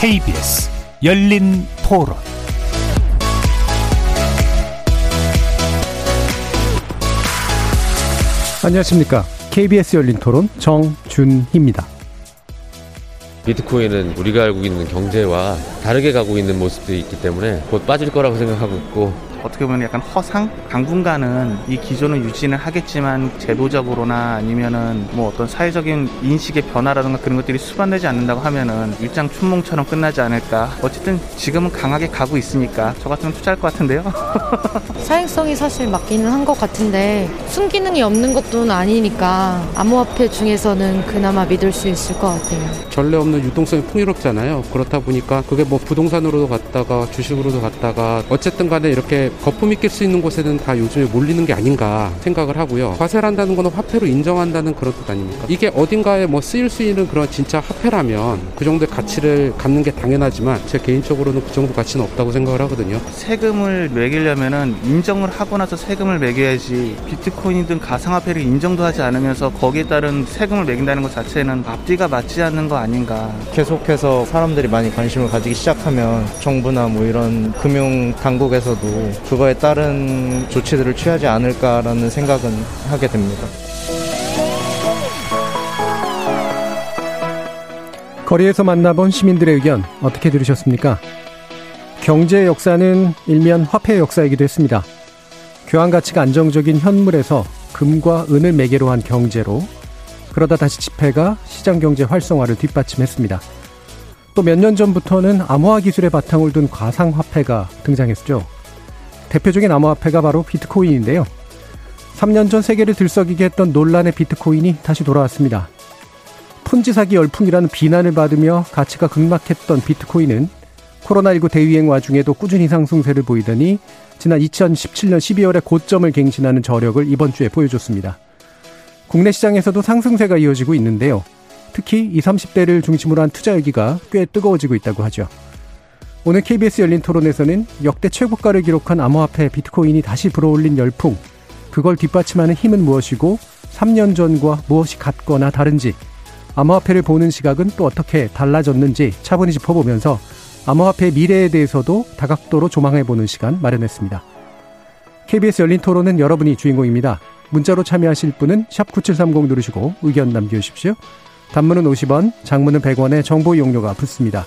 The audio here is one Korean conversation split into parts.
KBS 열린토론 안녕하십니까. KBS 열린토론 정준희입니다. 비트코인은 우리가 알고 있는 경제와 다르게 가고 있는 모습도 있기 때문에 곧 빠질 거라고 생각하고 있고, 어떻게 보면 약간 허상? 당분간은 이 기조는 유지는 하겠지만 제도적으로나 아니면은 뭐 어떤 사회적인 인식의 변화라든가 그런 것들이 수반되지 않는다고 하면은 일장춘몽처럼 끝나지 않을까. 어쨌든 지금은 강하게 가고 있으니까 저 같으면 투자할 것 같은데요. 사행성이 사실 맞기는 한 것 같은데 순기능이 없는 것도 아니니까 암호화폐 중에서는 그나마 믿을 수 있을 것 같아요. 전례 없는 유동성이 풍요롭잖아요. 그렇다 보니까 그게 뭐 부동산으로도 갔다가 주식으로도 갔다가 어쨌든 간에 이렇게 거품이 낄 수 있는 곳에는 다 요즘에 몰리는 게 아닌가 생각을 하고요. 과세한다는 건 화폐로 인정한다는 그런 뜻 아닙니까? 이게 어딘가에 뭐 쓰일 수 있는 그런 진짜 화폐라면 그 정도의 가치를 갖는 게 당연하지만 제 개인적으로는 그 정도 가치는 없다고 생각을 하거든요. 세금을 매기려면은 인정을 하고 나서 세금을 매겨야지, 비트코인이든 가상화폐를 인정도 하지 않으면서 거기에 따른 세금을 매긴다는 것 자체는 앞뒤가 맞지 않는 거 아닌가. 계속해서 사람들이 많이 관심을 가지기 시작하면 정부나 뭐 이런 금융 당국에서도 그거에 따른 조치들을 취하지 않을까라는 생각은 하게 됩니다. 거리에서 만나본 시민들의 의견 어떻게 들으셨습니까? 경제의 역사는 일면 화폐의 역사이기도 했습니다. 교환가치가 안정적인 현물에서 금과 은을 매개로 한 경제로, 그러다 다시 지폐가 시장경제 활성화를 뒷받침했습니다. 또 몇 년 전부터는 암호화 기술의 바탕을 둔 가상화폐가 등장했죠. 대표적인 암호화폐가 바로 비트코인인데요. 3년 전 세계를 들썩이게 했던 논란의 비트코인이 다시 돌아왔습니다. 폰지 사기 열풍이라는 비난을 받으며 가치가 급락했던 비트코인은 코로나19 대유행 와중에도 꾸준히 상승세를 보이더니 지난 2017년 12월에 고점을 갱신하는 저력을 이번 주에 보여줬습니다. 국내 시장에서도 상승세가 이어지고 있는데요. 특히 20, 30대를 중심으로 한 투자 열기가 꽤 뜨거워지고 있다고 하죠. 오늘 KBS 열린 토론에서는 역대 최고가를 기록한 암호화폐 비트코인이 다시 불어올린 열풍, 그걸 뒷받침하는 힘은 무엇이고 3년 전과 무엇이 같거나 다른지, 암호화폐를 보는 시각은 또 어떻게 달라졌는지 차분히 짚어보면서 암호화폐의 미래에 대해서도 다각도로 조망해보는 시간 마련했습니다. KBS 열린 토론은 여러분이 주인공입니다. 문자로 참여하실 분은 샵9730 누르시고 의견 남겨주십시오. 단문은 50원, 장문은 100원의 정보 이용료가 붙습니다.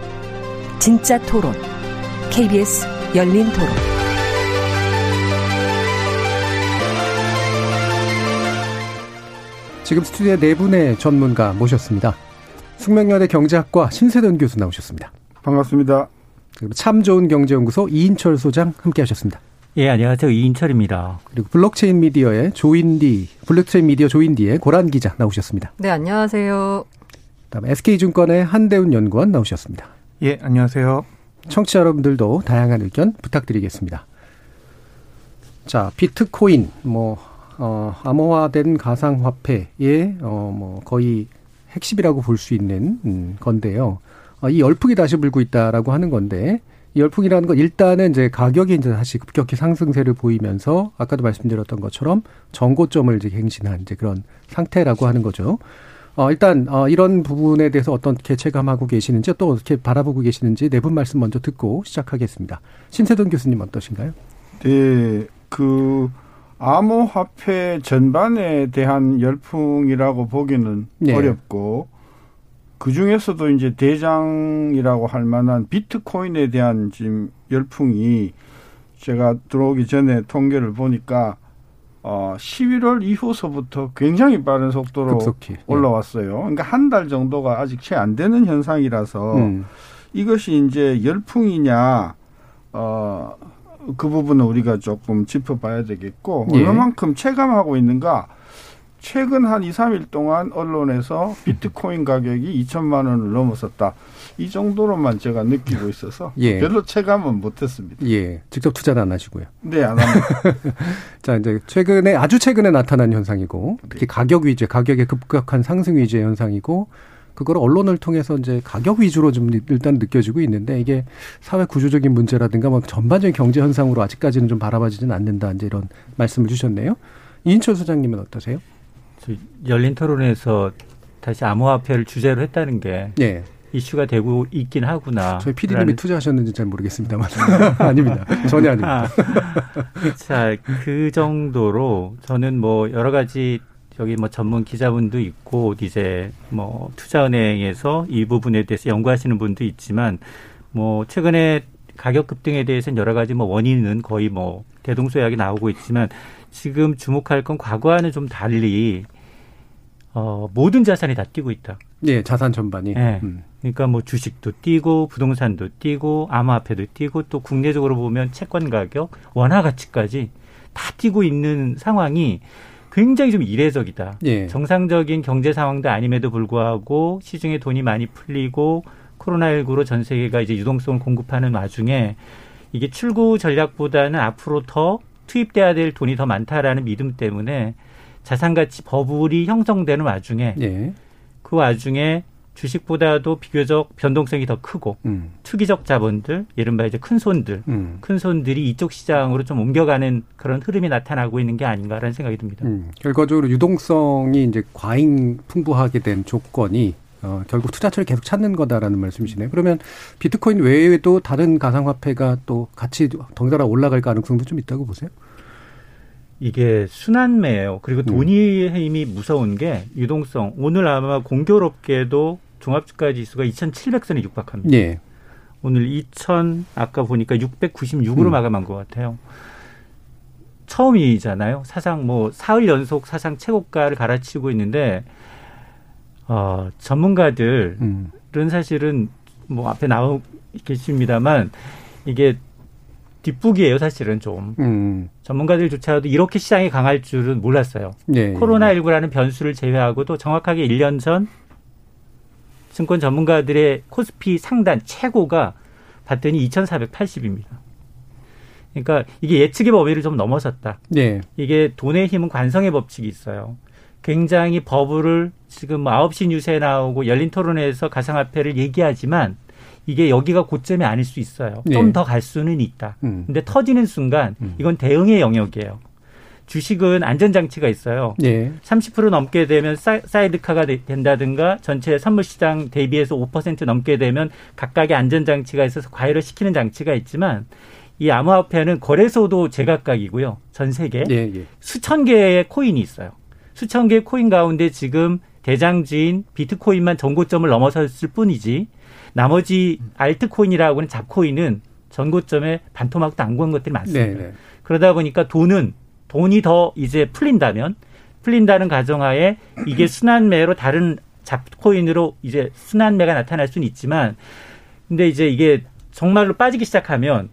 진짜 토론, KBS 열린 토론. 지금 스튜디오에 네 분의 전문가 모셨습니다. 숙명여대 경제학과 신세돈 교수 나오셨습니다. 반갑습니다. 참 좋은 경제연구소 이인철 소장 함께하셨습니다. 예, 안녕하세요. 이인철입니다. 그리고 블록체인 미디어의 조인디, 블록체인 미디어 조인디의 고란 기자 나오셨습니다. 네, 안녕하세요. 그다음 SK증권의 한대훈 연구원 나오셨습니다. 예, 안녕하세요. 청취자 여러분들도 다양한 의견 부탁드리겠습니다. 자, 비트코인, 암호화된 가상화폐의 거의 핵심이라고 볼 수 있는 건데요. 이 열풍이 다시 불고 있다라고 하는 건데, 이 열풍이라는 건 일단은 이제 가격이 이제 다시 급격히 상승세를 보이면서 아까도 말씀드렸던 것처럼 전고점을 이제 갱신한 이제 그런 상태라고 하는 거죠. 일단 이런 부분에 대해서 어떻게 체감하고 계시는지, 또 어떻게 바라보고 계시는지 네 분 말씀 먼저 듣고 시작하겠습니다. 신세돈 교수님 어떠신가요? 네, 암호화폐 전반에 대한 열풍이라고 보기는 어렵고, 그중에서도 이제 대장이라고 할 만한 비트코인에 대한 지금 열풍이 제가 들어오기 전에 통계를 보니까 11월 이후서부터 굉장히 빠른 속도로 급속히 올라왔어요. 그러니까 한 달 정도가 아직 채 안 되는 현상이라서 이것이 이제 열풍이냐, 그 부분은 우리가 조금 짚어봐야 되겠고, 어느 만큼 체감하고 있는가. 최근 한 2, 3일 동안 언론에서 비트코인 가격이 2천만 원을 넘었었다. 이 정도로만 제가 느끼고 있어서 예. 별로 체감은 못했습니다. 예, 직접 투자는 안 하시고요. 네, 안 합니다. 자, 이제 최근에 아주 최근에 나타난 현상이고 특히 가격 위주, 가격의 급격한 상승 위주의 현상이고 그걸 언론을 통해서 이제 가격 위주로 좀 일단 느껴지고 있는데 이게 사회 구조적인 문제라든가 뭐 전반적인 경제 현상으로 아직까지는 좀 바라봐지진 않는다. 이제 이런 말씀을 주셨네요. 이인철 소장님은 어떠세요? 열린 토론에서 다시 암호화폐를 주제로 했다는 게 네. 이슈가 되고 있긴 하구나. 저희 PD님이 투자하셨는지 잘 모르겠습니다만. 아닙니다. 전혀 아닙니다. 자, 그 정도로 저는 뭐 여러 가지 여기 뭐 전문 기자분도 있고 이제 뭐 투자은행에서 이 부분에 대해서 연구하시는 분도 있지만 뭐 최근에 가격 급등에 대해서는 여러 가지 뭐 원인은 거의 뭐 대동소이하게 나오고 있지만 지금 주목할 건 과거와는 좀 달리 모든 자산이 다 뛰고 있다. 네, 자산 전반이. 네. 그러니까 뭐 주식도 뛰고 부동산도 뛰고 암호화폐도 뛰고 또 국내적으로 보면 채권 가격, 원화 가치까지 다 뛰고 있는 상황이 굉장히 좀 이례적이다. 예. 정상적인 경제 상황도 아님에도 불구하고 시중에 돈이 많이 풀리고 코로나19로 전 세계가 이제 유동성을 공급하는 와중에 이게 출구 전략보다는 앞으로 더 투입돼야 될 돈이 더 많다라는 믿음 때문에 자산 가치 버블이 형성되는 와중에 예. 그 와중에 주식보다도 비교적 변동성이 더 크고 투기적 자본들, 이른바 이제 큰손들, 큰손들이 이쪽 시장으로 좀 옮겨가는 그런 흐름이 나타나고 있는 게 아닌가라는 생각이 듭니다. 결과적으로 유동성이 이제 과잉 풍부하게 된 조건이 결국 투자처를 계속 찾는 거다라는 말씀이시네요. 그러면 비트코인 외에도 다른 가상화폐가 또 같이 덩달아 올라갈 가능성도 좀 있다고 보세요? 이게 순환매예요. 그리고 돈의 힘이 무서운 게 유동성. 오늘 아마 공교롭게도 종합주가지수가 2,700선에 육박합니다. 예. 오늘 2,000 아까 보니까 696으로 마감한 것 같아요. 처음이잖아요. 사상 뭐 사흘 연속 사상 최고가를 갈아치우고 있는데 전문가들은 사실은 뭐 앞에 나오 계십니다만 이게 뒷북이에요, 사실은 좀. 전문가들조차도 이렇게 시장이 강할 줄은 몰랐어요. 네, 코로나19라는 변수를 제외하고도 정확하게 1년 전 증권 전문가들의 코스피 상단 최고가 봤더니 2,480입니다. 그러니까 이게 예측의 범위를 좀 넘어섰다. 네. 이게 돈의 힘은 관성의 법칙이 있어요. 굉장히 버블을 지금 9시 뉴스에 나오고 열린 토론에서 가상화폐를 얘기하지만 이게 여기가 고점이 아닐 수 있어요. 좀 더 갈 수는 있다. 근데 터지는 순간 이건 대응의 영역이에요. 주식은 안전장치가 있어요. 네. 30% 넘게 되면 사이드카가 된다든가 전체 선물시장 대비해서 5% 넘게 되면 각각의 안전장치가 있어서 과열을 시키는 장치가 있지만 이 암호화폐는 거래소도 제각각이고요. 전 세계 수천 개의 코인이 있어요. 수천 개의 코인 가운데 지금 대장주인 비트코인만 전고점을 넘어섰을 뿐이지 나머지 알트코인이라고 하는 잡코인은 전고점에 반토막도 안 구한 것들이 많습니다. 네네. 그러다 보니까 돈이 더 이제 풀린다는 가정하에 이게 순환매로 다른 잡코인으로 이제 순환매가 나타날 수는 있지만 근데 이제 이게 정말로 빠지기 시작하면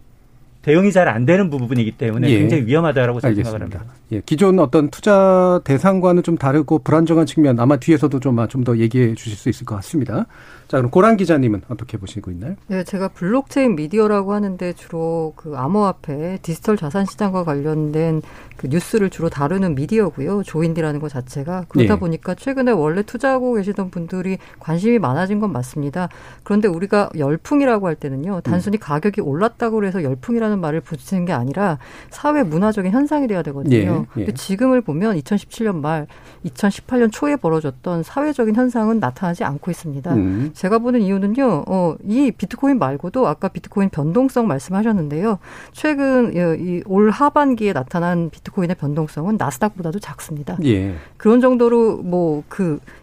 대응이 잘 안 되는 부분이기 때문에 굉장히 위험하다라고 저는 생각을 합니다. 예, 기존 어떤 투자 대상과는 좀 다르고 불안정한 측면 아마 뒤에서도 좀 더 얘기해 주실 수 있을 것 같습니다. 자, 그럼 고란 기자님은 어떻게 보시고 있나요? 네, 제가 블록체인 미디어라고 하는데 주로 그 암호화폐 디지털 자산 시장과 관련된 그 뉴스를 주로 다루는 미디어고요. 조인디라는 것 자체가. 그러다 보니까 최근에 원래 투자하고 계시던 분들이 관심이 많아진 건 맞습니다. 그런데 우리가 열풍이라고 할 때는요. 단순히 가격이 올랐다고 해서 열풍이라는 말을 붙이는 게 아니라 사회 문화적인 현상이 돼야 되거든요. 예. 근데 지금을 보면 2017년 말, 2018년 초에 벌어졌던 사회적인 현상은 나타나지 않고 있습니다. 제가 보는 이유는요. 이 비트코인 말고도 아까 비트코인 변동성 말씀하셨는데요. 최근 이 올 하반기에 나타난 비트코인의 변동성은 나스닥보다도 작습니다. 예. 그런 정도로 뭐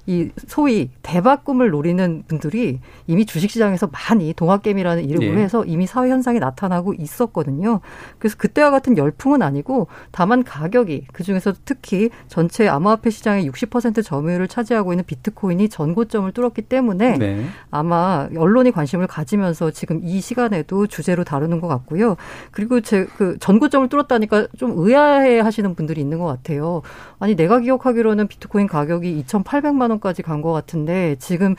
이 소위 대박 꿈을 노리는 분들이 이미 주식시장에서 많이 동학개미라는 이름으로 해서 이미 사회 현상이 나타나고 있었거든요. 그래서 그때와 같은 열풍은 아니고 다만 가격이 그중에서도 특히 전체 암호화폐 시장의 60% 점유율을 차지하고 있는 비트코인이 전고점을 뚫었기 때문에 아마 언론이 관심을 가지면서 지금 이 시간에도 주제로 다루는 것 같고요. 그리고 제 그 전고점을 뚫었다니까 좀 의아해 하시는 분들이 있는 것 같아요. 아니 내가 기억하기로는 비트코인 가격이 2,800만 원까지 간 것 같은데 지금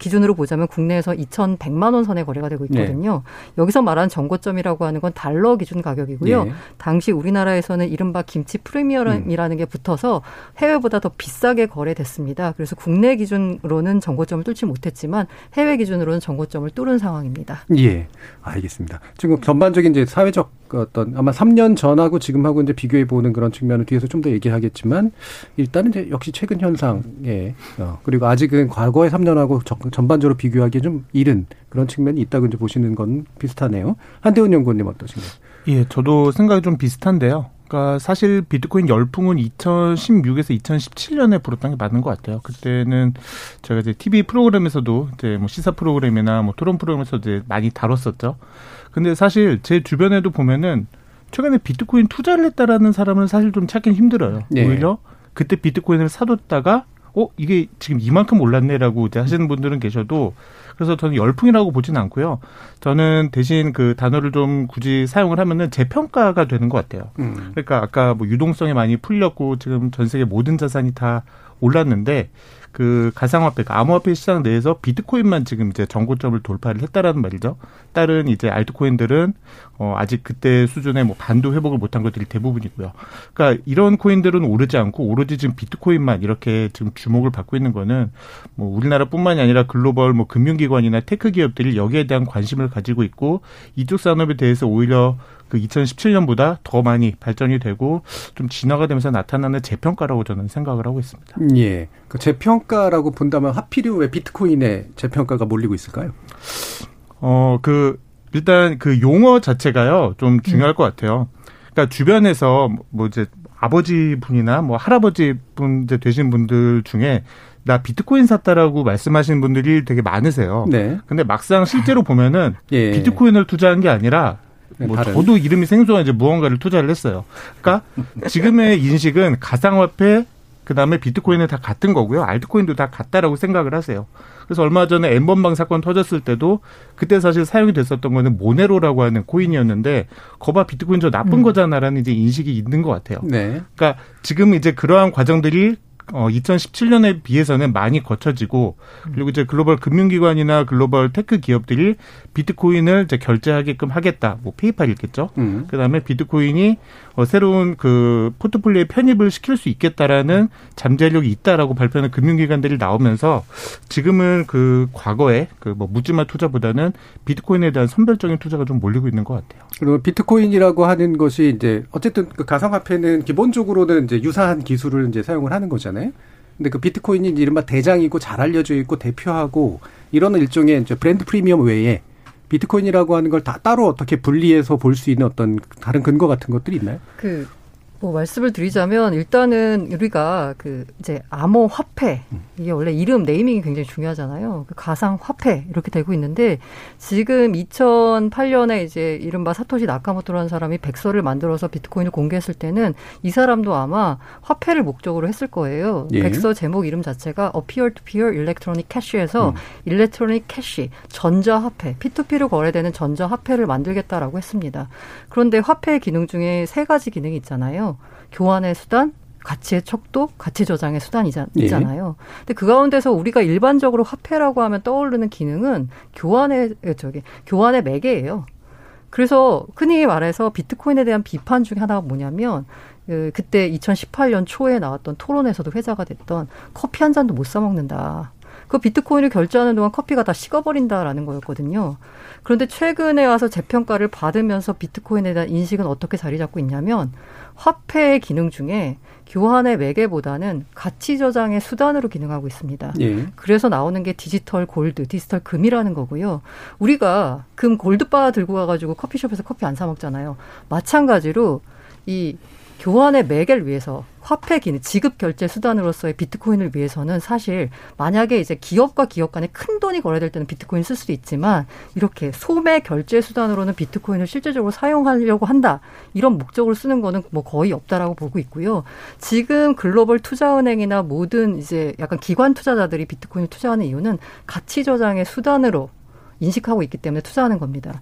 기준으로 보자면 국내에서 2,100만 원 선에 거래가 되고 있거든요. 네. 여기서 말하는 전고점이라고 하는 건 달러 기준 가격이고요. 네. 당시 우리나라에서는 이른바 김치 프리미엄이라는 게 붙어서 해외보다 더 비싸게 거래됐습니다. 그래서 국내 기준으로는 전고점을 뚫지 못했지만 해외 기준으로는 전고점을 뚫은 상황입니다. 예, 알겠습니다. 지금 전반적인 이제 사회적 어떤 아마 3년 전하고 지금하고 이제 비교해 보는 그런 측면을 뒤에서 좀 더 얘기하겠지만 일단은 이제 역시 최근 현상에 그리고 아직은 과거의 3년하고 전반적으로 비교하기 좀 이른 그런 측면이 있다고 이제 보시는 건 비슷하네요. 한대훈 연구원님 어떠신가요? 예, 저도 생각이 좀 비슷한데요. 그러니까 사실 비트코인 열풍은 2016에서 2017년에 불었던 게 맞는 것 같아요. 그때는 저희가 이제 TV 프로그램에서도 이제 뭐 시사 프로그램이나 뭐 토론 프로그램에서 이제 많이 다뤘었죠. 근데 사실 제 주변에도 보면은 최근에 비트코인 투자를 했다라는 사람은 사실 좀 찾긴 힘들어요. 네. 오히려 그때 비트코인을 사뒀다가 이게 지금 이만큼 올랐네라고 이제 하시는 분들은 계셔도 그래서 저는 열풍이라고 보지는 않고요. 저는 대신 그 단어를 좀 굳이 사용을 하면은 재평가가 되는 것 같아요. 그러니까 아까 뭐 유동성이 많이 풀렸고 지금 전 세계 모든 자산이 다 올랐는데 그 가상화폐, 암호화폐 시장 내에서 비트코인만 지금 이제 전고점을 돌파를 했다라는 말이죠. 다른 이제 알트코인들은 아직 그때 수준의 뭐 반도 회복을 못한 것들이 대부분이고요. 그러니까 이런 코인들은 오르지 않고 오로지 지금 비트코인만 이렇게 지금 주목을 받고 있는 거는 뭐 우리나라뿐만이 아니라 글로벌 뭐 금융기관이나 테크 기업들이 여기에 대한 관심을 가지고 있고 이쪽 산업에 대해서 오히려 그 2017년보다 더 많이 발전이 되고 좀 진화가 되면서 나타나는 재평가라고 저는 생각을 하고 있습니다. 예, 그 재평가라고 본다면 하필이면 왜 비트코인의 재평가가 몰리고 있을까요? 일단 그 용어 자체가요 좀 중요할 것 같아요. 그러니까 주변에서 뭐 이제 아버지 분이나 뭐 할아버지 분 이제 되신 분들 중에 나 비트코인 샀다라고 말씀하시는 분들이 되게 많으세요. 네. 근데 막상 실제로 보면은 예. 비트코인을 투자한 게 아니라 뭐 저도 이름이 생소한 이제 무언가를 투자를 했어요. 그러니까 지금의 인식은 가상화폐 그다음에 비트코인은 다 같은 거고요. 알트코인도 다 같다라고 생각을 하세요. 그래서 얼마 전에 N번방 사건 터졌을 때도 그때 사실 사용이 됐었던 거는 모네로라고 하는 코인이었는데 거봐 비트코인 저 나쁜 거잖아라는 이제 인식이 있는 것 같아요. 네. 그러니까 지금 이제 그러한 과정들이 2017년에 비해서는 많이 거쳐지고 그리고 이제 글로벌 금융기관이나 글로벌 테크 기업들이 비트코인을 이제 결제하게끔 하겠다. 뭐 페이팔 있겠죠. 그다음에 비트코인이 새로운 그 포트폴리오에 편입을 시킬 수 있겠다라는 잠재력이 있다라고 발표하는 금융기관들이 나오면서 지금은 그 과거에 그 뭐 묻지마 투자보다는 비트코인에 대한 선별적인 투자가 좀 몰리고 있는 것 같아요. 그리고 비트코인이라고 하는 것이 이제 어쨌든 그 가상화폐는 기본적으로는 이제 유사한 기술을 이제 사용을 하는 거잖아요. 근데 그 비트코인이 이른바 대장이고 잘 알려져 있고 대표하고 이런 일종의 이제 브랜드 프리미엄 외에 비트코인이라고 하는 걸 다 따로 어떻게 분리해서 볼 수 있는 어떤 다른 근거 같은 것들이 있나요? 말씀을 드리자면 일단은 우리가 그 이제 암호화폐 이게 원래 이름 네이밍이 굉장히 중요하잖아요. 그 가상화폐 이렇게 되고 있는데 지금 2008년에 이제 이른바 사토시 나카모토라는 사람이 백서를 만들어서 비트코인을 공개했을 때는 이 사람도 아마 화폐를 목적으로 했을 거예요. 예. 백서 제목 이름 자체가 A Peer-to-Peer Electronic Cash에서 Electronic Cash 전자화폐 P2P로 거래되는 전자화폐를 만들겠다라고 했습니다. 그런데 화폐의 기능 중에 세 가지 기능이 있잖아요. 교환의 수단, 가치의 척도, 가치 저장의 수단이잖아요. 예. 근데 그 가운데서 우리가 일반적으로 화폐라고 하면 떠오르는 기능은 교환의 매개예요. 그래서 흔히 말해서 비트코인에 대한 비판 중에 하나가 뭐냐면 그때 2018년 초에 나왔던 토론에서도 회자가 됐던 커피 한 잔도 못 사 먹는다. 그 비트코인을 결제하는 동안 커피가 다 식어버린다라는 거였거든요. 그런데 최근에 와서 재평가를 받으면서 비트코인에 대한 인식은 어떻게 자리 잡고 있냐면 화폐의 기능 중에 교환의 매개보다는 가치 저장의 수단으로 기능하고 있습니다. 예. 그래서 나오는 게 디지털 골드, 디지털 금이라는 거고요. 우리가 금 골드바 들고 가가지고 커피숍에서 커피 안 사 먹잖아요. 마찬가지로 이 교환의 매개를 위해서 화폐 기능, 지급 결제 수단으로서의 비트코인을 위해서는 사실 만약에 이제 기업과 기업 간에 큰 돈이 거래될 때는 비트코인 쓸 수도 있지만 이렇게 소매 결제 수단으로는 비트코인을 실제적으로 사용하려고 한다. 이런 목적으로 쓰는 거는 뭐 거의 없다라고 보고 있고요. 지금 글로벌 투자은행이나 모든 이제 약간 기관 투자자들이 비트코인을 투자하는 이유는 가치 저장의 수단으로 인식하고 있기 때문에 투자하는 겁니다.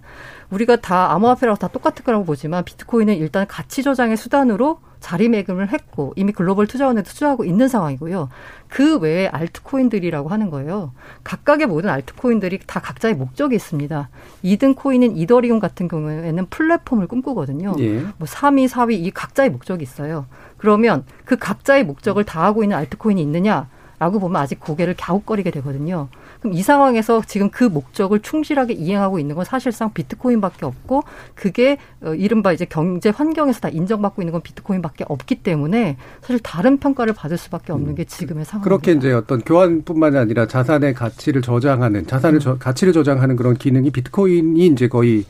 우리가 다 암호화폐라고 다 똑같을 거라고 보지만 비트코인은 일단 가치 저장의 수단으로 자리매김을 했고 이미 글로벌 투자원에 투자하고 있는 상황이고요. 그 외에 알트코인들이라고 하는 거예요. 각각의 모든 알트코인들이 다 각자의 목적이 있습니다. 2등 코인인 이더리움 같은 경우에는 플랫폼을 꿈꾸거든요. 예. 뭐 3위, 4위 이 각자의 목적이 있어요. 그러면 그 각자의 목적을 다하고 있는 알트코인이 있느냐라고 보면 아직 고개를 갸웃거리게 되거든요. 그럼 이 상황에서 지금 그 목적을 충실하게 이행하고 있는 건 사실상 비트코인밖에 없고 그게 이른바 이제 경제 환경에서 다 인정받고 있는 건 비트코인밖에 없기 때문에 사실 다른 평가를 받을 수밖에 없는 게 지금의 상황입니다. 그렇게 이제 어떤 교환뿐만이 아니라 자산의 가치를 저장하는 가치를 저장하는 그런 기능이 비트코인이 이제 거의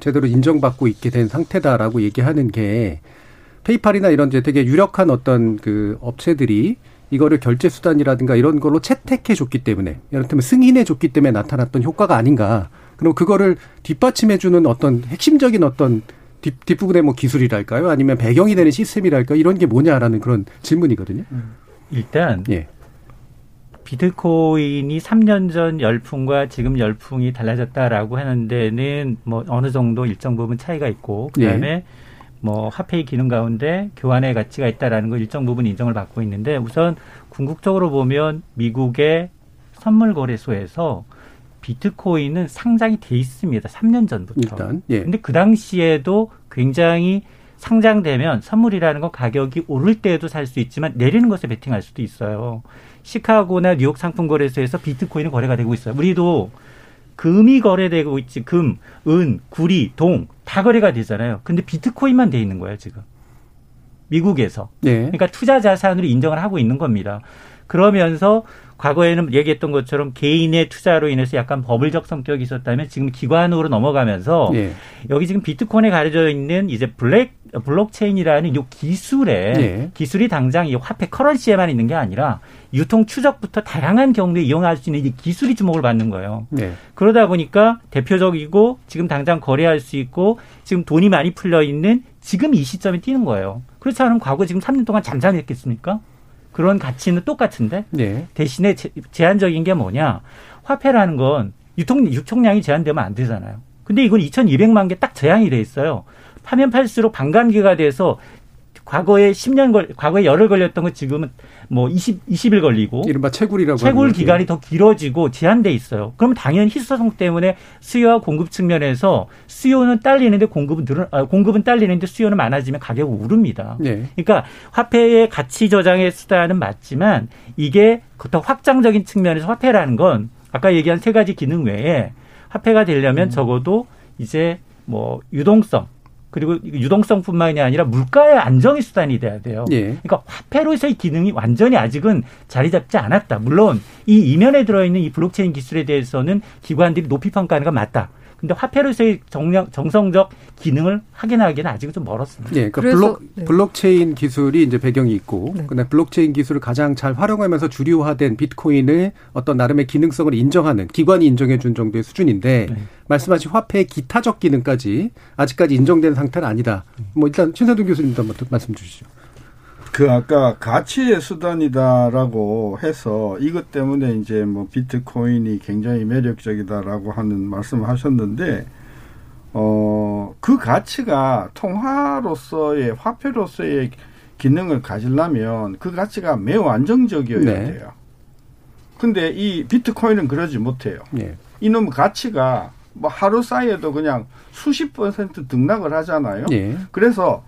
제대로 인정받고 있게 된 상태다라고 얘기하는 게 페이팔이나 이런 이제 되게 유력한 어떤 그 업체들이 이거를 결제 수단이라든가 이런 걸로 채택해 줬기 때문에, 예를 들면 승인해 줬기 때문에 나타났던 효과가 아닌가. 그럼 그거를 뒷받침해 주는 어떤 핵심적인 어떤 뒷부분의 뭐 기술이랄까요? 아니면 배경이 되는 시스템이랄까요? 이런 게 뭐냐라는 그런 질문이거든요. 일단 예. 비트코인이 3년 전 열풍과 지금 열풍이 달라졌다라고 하는 데는 뭐 어느 정도 일정 부분 차이가 있고 그다음에 예. 뭐 화폐의 기능 가운데 교환의 가치가 있다라는 거 일정 부분 인정을 받고 있는데 우선 궁극적으로 보면 미국의 선물 거래소에서 비트코인은 상장이 돼 있습니다. 3년 전부터. 일단 예. 근데 그 당시에도 굉장히 상장되면 선물이라는 건 가격이 오를 때에도 살 수 있지만 내리는 것에 베팅할 수도 있어요. 시카고나 뉴욕 상품 거래소에서 비트코인은 거래가 되고 있어요. 우리도 금이 거래되고 있지. 금, 은, 구리, 동 다 거래가 되잖아요. 근데 비트코인만 돼 있는 거예요, 지금. 미국에서. 네. 그러니까 투자 자산으로 인정을 하고 있는 겁니다. 그러면서 과거에는 얘기했던 것처럼 개인의 투자로 인해서 약간 버블적 성격이 있었다면 지금 기관으로 넘어가면서 네. 여기 지금 비트코인에 가려져 있는 이제 블록체인이라는 이 기술에 네. 기술이 당장 이 화폐 커런시에만 있는 게 아니라 유통 추적부터 다양한 경로에 이용할 수 있는 이 기술이 주목을 받는 거예요. 네. 그러다 보니까 대표적이고 지금 당장 거래할 수 있고 지금 돈이 많이 풀려 있는 지금 이 시점에 뛰는 거예요. 그렇지 않으면 과거 지금 3년 동안 잠잠했겠습니까? 그런 가치는 똑같은데 네. 대신에 제한적인 게 뭐냐. 화폐라는 건 유통량이 제한되면 안 되잖아요. 근데 이건 2200만 개 딱 제한이 돼 있어요. 파면 팔수록 반감기가 돼서 과거에 10년 과거에 열흘 걸렸던 거 지금은 뭐 20일 걸리고 이른바 채굴이라고 채굴 기간이 더 길어지고 제한돼 있어요. 그럼 당연히 희소성 때문에 수요와 공급 측면에서 수요는 딸리는데 공급은 딸리는데 수요는 많아지면 가격이 오릅니다. 네. 그러니까 화폐의 가치 저장의 수단은 맞지만 이게 더 확장적인 측면에서 화폐라는 건 아까 얘기한 세 가지 기능 외에 화폐가 되려면 적어도 이제 뭐 유동성 그리고 유동성뿐만이 아니라 물가의 안정의 수단이 돼야 돼요. 예. 그러니까 화폐로서의 기능이 완전히 아직은 자리 잡지 않았다. 물론 이 이면에 들어있는 이 블록체인 기술에 대해서는 기관들이 높이 평가하는 건 맞다. 근데 화폐로서의 정성적 기능을 확인하기는 아직은 좀 멀었습니다. 예, 그러니까 그래서, 블록체인 기술이 이제 배경이 있고, 네. 그다음에 블록체인 기술을 가장 잘 활용하면서 주류화된 비트코인을 어떤 나름의 기능성을 인정하는 기관이 인정해 준 정도의 수준인데 네. 말씀하신 화폐의 기타적 기능까지 아직까지 인정된 상태는 아니다. 뭐 일단 신세돈 교수님도 한번 말씀 주시죠. 그 아까 가치의 수단이다라고 해서 이것 때문에 이제 뭐 비트코인이 굉장히 매력적이다라고 하는 말씀을 하셨는데 그 가치가 통화로서의 화폐로서의 기능을 가지려면 그 가치가 매우 안정적이어야 네. 돼요. 근데 이 비트코인은 그러지 못해요. 네. 이놈의 가치가 뭐 하루 사이에도 그냥 수십 퍼센트 등락을 하잖아요. 네. 그래서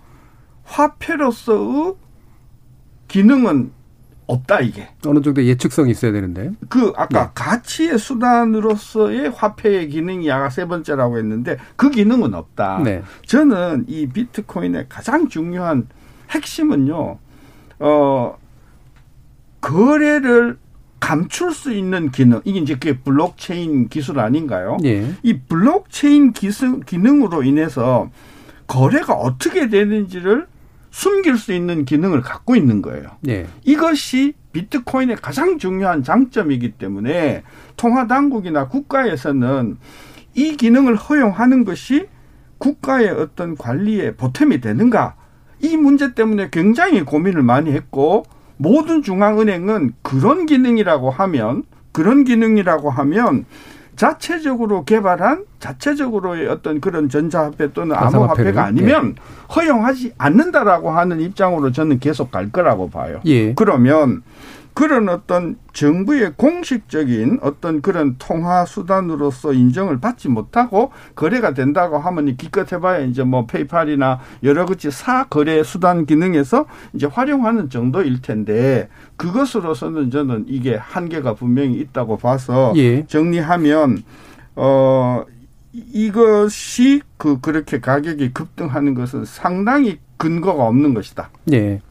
화폐로서의 기능은 없다 이게. 어느 정도 예측성이 있어야 되는데. 그 아까 네. 가치의 수단으로서의 화폐의 기능이 아까 세 번째라고 했는데 그 기능은 없다. 네. 저는 이 비트코인의 가장 중요한 핵심은요. 거래를 감출 수 있는 기능. 이게 이제 그게 블록체인 기술 아닌가요? 네. 이 블록체인 기능으로 인해서 거래가 어떻게 되는지를 숨길 수 있는 기능을 갖고 있는 거예요. 네. 이것이 비트코인의 가장 중요한 장점이기 때문에 통화당국이나 국가에서는 이 기능을 허용하는 것이 국가의 어떤 관리에 보탬이 되는가, 이 문제 때문에 굉장히 고민을 많이 했고, 모든 중앙은행은 그런 기능이라고 하면 자체적으로 개발한 자체적으로의 어떤 그런 전자화폐 또는 암호화폐가 아니면 허용하지 않는다라고 하는 입장으로 저는 계속 갈 거라고 봐요. 예. 그러면 그런 어떤 정부의 공식적인 어떤 그런 통화 수단으로서 인정을 받지 못하고 거래가 된다고 하면 기껏 해봐야 이제 뭐 페이팔이나 여러 가지 사거래 수단 기능에서 이제 활용하는 정도일 텐데, 그것으로서는 저는 이게 한계가 분명히 있다고 봐서, 예. 정리하면 이것이 그렇게 가격이 급등하는 것은 상당히 근거가 없는 것이다. 네. 예.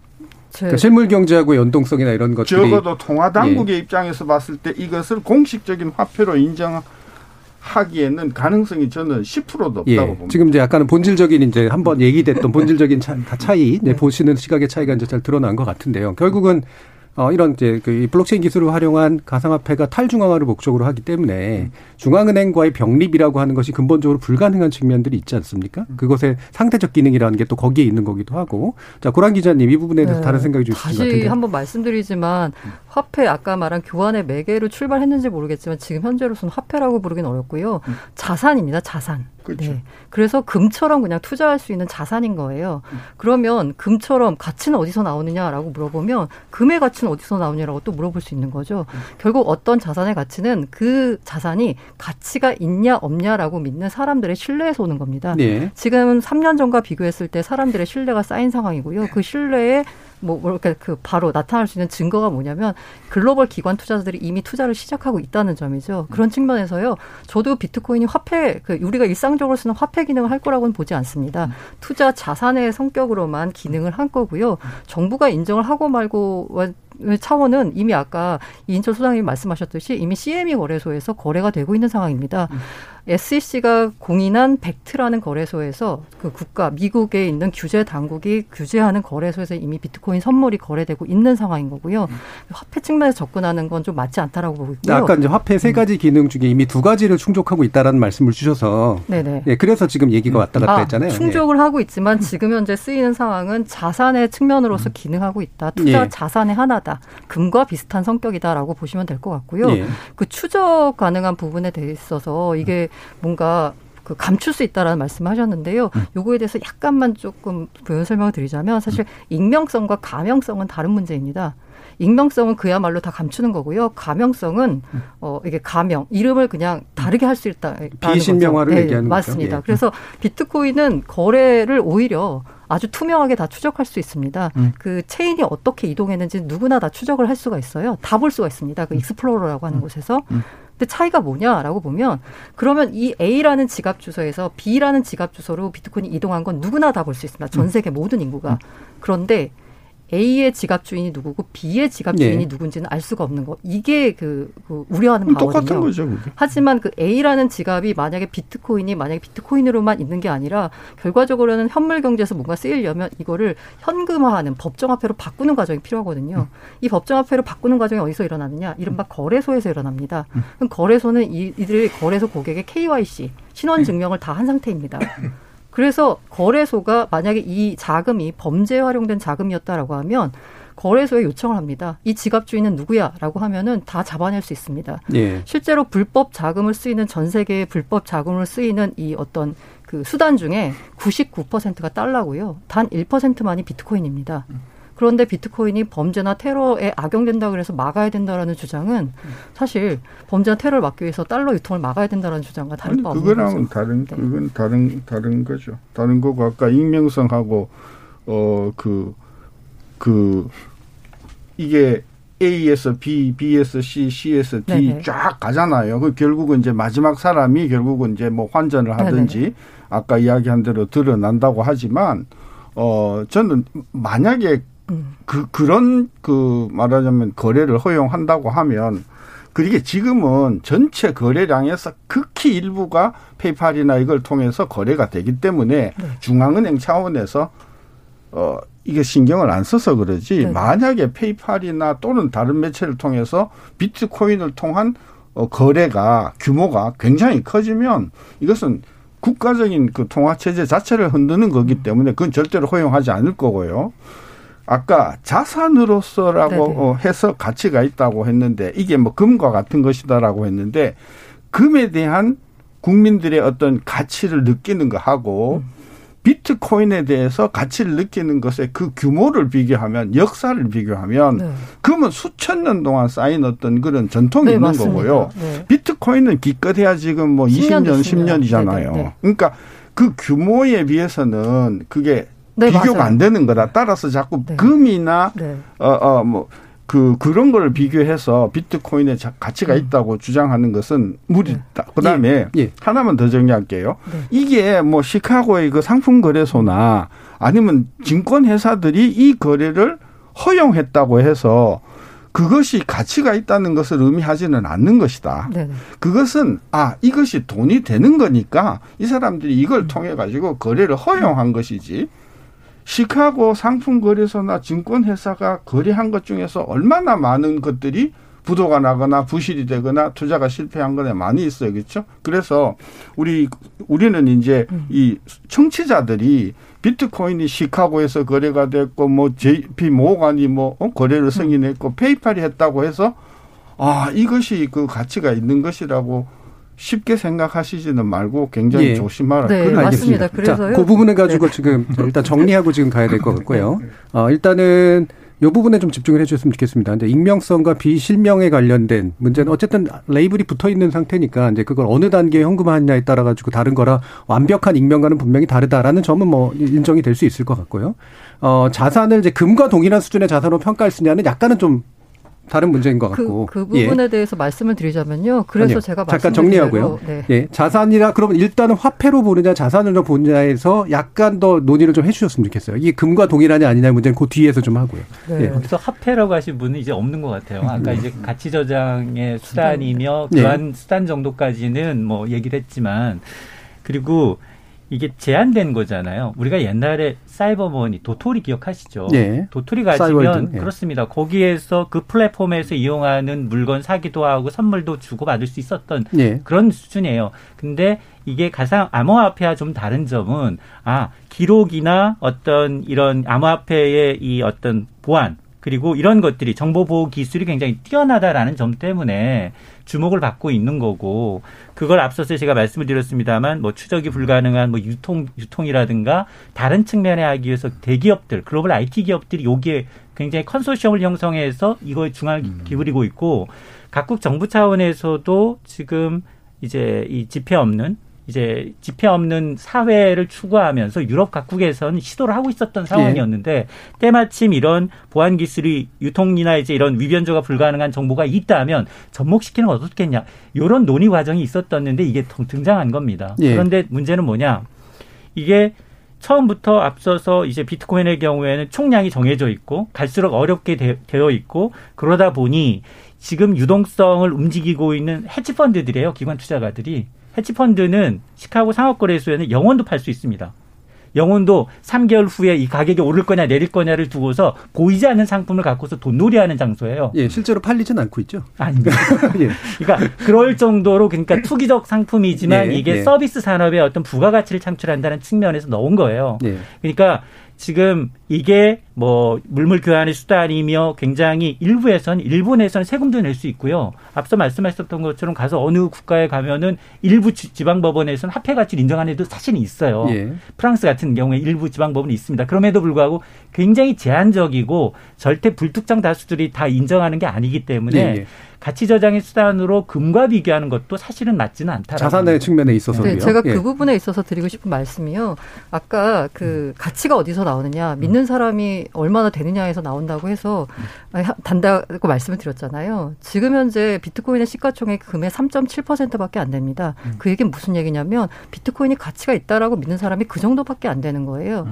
그러니까 실물 경제하고 연동성이나 이런 것들이. 적어도 통화당국의, 예. 입장에서 봤을 때 이것을 공식적인 화폐로 인정하기에는 가능성이 저는 10%도 없다고, 예. 봅니다. 지금 이제 약간은 본질적인 이제 한번 얘기됐던 본질적인 차이, 네. 보시는 시각의 차이가 이제 잘 드러난 것 같은데요. 결국은 이런 이제 그 블록체인 기술을 활용한 가상화폐가 탈중앙화를 목적으로 하기 때문에 중앙은행과의 병립이라고 하는 것이 근본적으로 불가능한 측면들이 있지 않습니까? 그것의 상대적 기능이라는 게 또 거기에 있는 거기도 하고. 자, 고란 기자님, 이 부분에 대해서, 네. 다른 생각이 좀 있으신 것 같은데. 다시 한번 말씀드리지만 화폐, 아까 말한 교환의 매개로 출발했는지 모르겠지만 지금 현재로서는 화폐라고 부르긴 어렵고요. 자산입니다. 자산. 그렇죠. 네. 그래서 금처럼 그냥 투자할 수 있는 자산인 거예요. 그러면 금처럼 가치는 어디서 나오느냐라고 물어보면 금의 가치는 어디서 나오냐라고 또 물어볼 수 있는 거죠. 결국 어떤 자산의 가치는 그 자산이 가치가 있냐 없냐라고 믿는 사람들의 신뢰에서 오는 겁니다. 네. 지금 3년 전과 비교했을 때 사람들의 신뢰가 쌓인 상황이고요. 그 신뢰에 이렇게 바로 나타날 수 있는 증거가 뭐냐면 글로벌 기관 투자자들이 이미 투자를 시작하고 있다는 점이죠. 그런 측면에서요, 저도 비트코인이 화폐, 우리가 일상적으로 쓰는 화폐 기능을 할 거라고는 보지 않습니다. 투자 자산의 성격으로만 기능을 한 거고요. 정부가 인정을 하고 말고 차원은 이미 아까 이인철 소장님이 말씀하셨듯이 이미 CME 거래소에서 거래가 되고 있는 상황입니다. SEC가 공인한 벡트라는 거래소에서 그 국가, 미국에 있는 규제 당국이 규제하는 거래소에서 이미 비트코인 선물이 거래되고 있는 상황인 거고요. 화폐 측면에서 접근하는 건 좀 맞지 않다라고 보고 있고요. 아까 이제 화폐 세 가지 기능 중에 이미 두 가지를 충족하고 있다라는 말씀을 주셔서, 네네. 예, 그래서 지금 얘기가 왔다 갔다 했잖아요. 충족을, 예. 하고 있지만 지금 현재 쓰이는 상황은 자산의 측면으로서 기능하고 있다. 투자, 예. 자산의 하나다. 금과 비슷한 성격이다라고 보시면 될 것 같고요. 예. 그 추적 가능한 부분에 대해 있어서 이게 뭔가 감출 수 있다라는 말씀을 하셨는데요. 요거에 대해서 약간만 조금 설명을 드리자면, 사실 익명성과 가명성은 다른 문제입니다. 익명성은 그야말로 다 감추는 거고요. 가명성은 이게 가명, 이름을 그냥 다르게 할 수 있다. 비신명화를, 네, 얘기하는 거죠. 맞습니다. 예. 그래서 비트코인은 거래를 오히려 아주 투명하게 다 추적할 수 있습니다. 그 체인이 어떻게 이동했는지 누구나 다 추적을 할 수가 있어요. 다 볼 수가 있습니다. 그 익스플로러라고 하는 곳에서. 근데 차이가 뭐냐라고 보면, 그러면 이 A라는 지갑 주소에서 B라는 지갑 주소로 비트코인이 이동한 건 누구나 다 볼 수 있습니다. 전 세계 모든 인구가. 그런데 A의 지갑 주인이 누구고 B의 지갑 주인이, 네. 누군지는 알 수가 없는 거. 이게 그 우려하는 바거든요. 똑같은 거죠. 그게. 하지만 그 A라는 지갑이 만약에 비트코인으로만 있는 게 아니라 결과적으로는 현물 경제에서 뭔가 쓰이려면 이거를 현금화하는 법정화폐로 바꾸는 과정이 필요하거든요. 이 법정화폐로 바꾸는 과정이 어디서 일어나느냐? 이른바 거래소에서 일어납니다. 그럼 거래소는 이들의 거래소 고객의 KYC, 신원증명을 다 한 상태입니다. 그래서 거래소가 만약에 이 자금이 범죄에 활용된 자금이었다라고 하면 거래소에 요청을 합니다. 이 지갑 주인은 누구야라고 하면은 다 잡아낼 수 있습니다. 예. 실제로 불법 자금을 쓰이는, 전 세계의 불법 자금을 쓰이는 이 어떤 그 수단 중에 99%가 달러고요. 단 1%만이 비트코인입니다. 그런데 비트코인이 범죄나 테러에 악용된다 그래서 막아야 된다라는 주장은 사실 범죄나 테러를 막기 위해서 달러 유통을 막아야 된다라는 주장과 다를 바 없는 거죠. 그거랑은 다른, 네. 그건 다른 거죠. 다른 거고, 아까 익명성하고 이게 A에서 B, B에서 C, C에서 D, 네네. 쫙 가잖아요. 그 결국은 이제 마지막 사람이 결국은 이제 뭐 환전을 하든지, 네네. 아까 이야기한 대로 드러난다고 하지만, 저는 만약에 말하자면 거래를 허용한다고 하면, 그게 지금은 전체 거래량에서 극히 일부가 페이팔이나 이걸 통해서 거래가 되기 때문에, 네. 중앙은행 차원에서 이게 신경을 안 써서 그러지 네. 만약에 페이팔이나 또는 다른 매체를 통해서 비트코인을 통한 거래가 규모가 굉장히 커지면 이것은 국가적인 그 통화체제 자체를 흔드는 거기 때문에 그건 절대로 허용하지 않을 거고요. 아까 자산으로서라고 해서 가치가 있다고 했는데 이게 뭐 금과 같은 것이다라고 했는데 금에 대한 국민들의 어떤 가치를 느끼는 거하고 비트코인에 대해서 가치를 느끼는 것의 그 규모를 비교하면 역사를 비교하면 금은 수천 년 동안 쌓인 어떤 그런 전통이 있는 맞습니다. 거고요. 네. 비트코인은 기껏해야 지금 뭐 20년, 10년이잖아요. 네. 그러니까 그 규모에 비해서는 그게 비교가 맞아요. 안 되는 거다. 따라서 자꾸 금이나 그런 거를 비교해서 비트코인의 가치가 있다고 주장하는 것은 무리다. 그다음에 하나만 더 정리할게요. 네. 이게 뭐 시카고의 그 상품 거래소나 아니면 증권 회사들이 이 거래를 허용했다고 해서 그것이 가치가 있다는 것을 의미하지는 않는 것이다. 네네. 그것은 이것이 돈이 되는 거니까 이 사람들이 이걸 통해 가지고 거래를 허용한 것이지. 시카고 상품 거래소나 증권 회사가 거래한 것 중에서 얼마나 많은 것들이 부도가 나거나 부실이 되거나 투자가 실패한 거에 많이 있어요. 그렇죠? 그래서 우리는 이제 이 청취자들이 비트코인이 시카고에서 거래가 됐고 뭐 JP 모간이 뭐 거래를 승인했고 페이팔이 했다고 해서 이것이 그 가치가 있는 것이라고 쉽게 생각하시지는 말고 굉장히 조심하라. 네, 맞습니다. 그래서요. 자, 그 부분을 가지고 지금 일단 정리하고 지금 가야 될 것 같고요. 일단은 이 부분에 좀 집중을 해 주셨으면 좋겠습니다. 이제 익명성과 비실명에 관련된 문제는 어쨌든 레이블이 붙어 있는 상태니까 이제 그걸 어느 단계에 현금화하느냐에 따라 가지고 다른 거라 완벽한 익명과는 분명히 다르다라는 점은 뭐 인정이 될 수 있을 것 같고요. 자산을 이제 금과 동일한 수준의 자산으로 평가할 수 있냐는 약간은 좀 다른 문제인 것 같고. 그 부분에 대해서 말씀을 드리자면요. 그래서 제가 잠깐 정리하고요. 자산이라 그러면 일단은 화폐로 보느냐 자산으로 보느냐에서 약간 더 논의를 좀 해 주셨으면 좋겠어요. 이게 금과 동일하냐 아니냐의 문제는 그 뒤에서 좀 하고요. 네. 그래서 화폐라고 하신 분은 이제 없는 것 같아요. 아까 이제 가치 저장의 수단이며 교환 수단 정도까지는 뭐 얘기를 했지만 그리고 이게 제한된 거잖아요. 우리가 옛날에 사이버머니 도토리 기억하시죠? 네. 도토리 가지면 그렇습니다. 거기에서 그 플랫폼에서 이용하는 물건 사기도 하고 선물도 주고 받을 수 있었던 그런 수준이에요. 근데 이게 가상 암호화폐와 좀 다른 점은 기록이나 어떤 이런 암호화폐의 이 어떤 보안 그리고 이런 것들이 정보보호 기술이 굉장히 뛰어나다라는 점 때문에 주목을 받고 있는 거고 그걸 앞서서 제가 말씀을 드렸습니다만 뭐 추적이 불가능한 뭐 유통이라든가 다른 측면에 하기 위해서 대기업들 글로벌 IT 기업들이 여기에 굉장히 컨소시엄을 형성해서 이거에 중앙을 기울이고 있고 각국 정부 차원에서도 지금 이제 이 지폐 없는 사회를 추구하면서 유럽 각국에서는 시도를 하고 있었던 상황이었는데 때마침 이런 보안 기술이 유통이나 이제 이런 위변조가 불가능한 정보가 있다면 접목시키는 건 어떻겠냐 이런 논의 과정이 있었었는데 이게 등장한 겁니다. 그런데 문제는 뭐냐 이게 처음부터 앞서서 이제 비트코인의 경우에는 총량이 정해져 있고 갈수록 어렵게 되어 있고 그러다 보니 지금 유동성을 움직이고 있는 헤지펀드들이에요 기관 투자가들이. 헤지펀드는 시카고 상업거래소에는 영원도 팔 수 있습니다. 영원도 3개월 후에 이 가격이 오를 거냐 내릴 거냐를 두고서 보이지 않는 상품을 갖고서 돈놀이하는 장소예요. 실제로 팔리진 않고 있죠. 아닙니다. 그러니까 그럴 정도로 그러니까 투기적 상품이지만 이게 서비스 산업의 어떤 부가가치를 창출한다는 측면에서 넣은 거예요. 그러니까 지금 이게 뭐 물물 교환의 수단이며 굉장히 일본에서는 세금도 낼 수 있고요. 앞서 말씀하셨던 것처럼 가서 어느 국가에 가면은 일부 지방법원에서는 화폐 가치를 인정하는 데도 사실은 있어요. 프랑스 같은 경우에 일부 지방법원이 있습니다. 그럼에도 불구하고 굉장히 제한적이고 절대 불특정 다수들이 다 인정하는 게 아니기 때문에 가치 저장의 수단으로 금과 비교하는 것도 사실은 맞지는 않다. 자산의 측면에 있어서요. 제가 그 부분에 있어서 드리고 싶은 말씀이요. 아까 그 가치가 어디서 나오느냐, 믿는 사람이 얼마나 되느냐에서 나온다고 해서 단다고 말씀을 드렸잖아요. 지금 현재 비트코인의 시가총액 금의 3.7%밖에 안 됩니다. 그 얘기는 무슨 얘기냐면 비트코인이 가치가 있다라고 믿는 사람이 그 정도밖에 안 되는 거예요.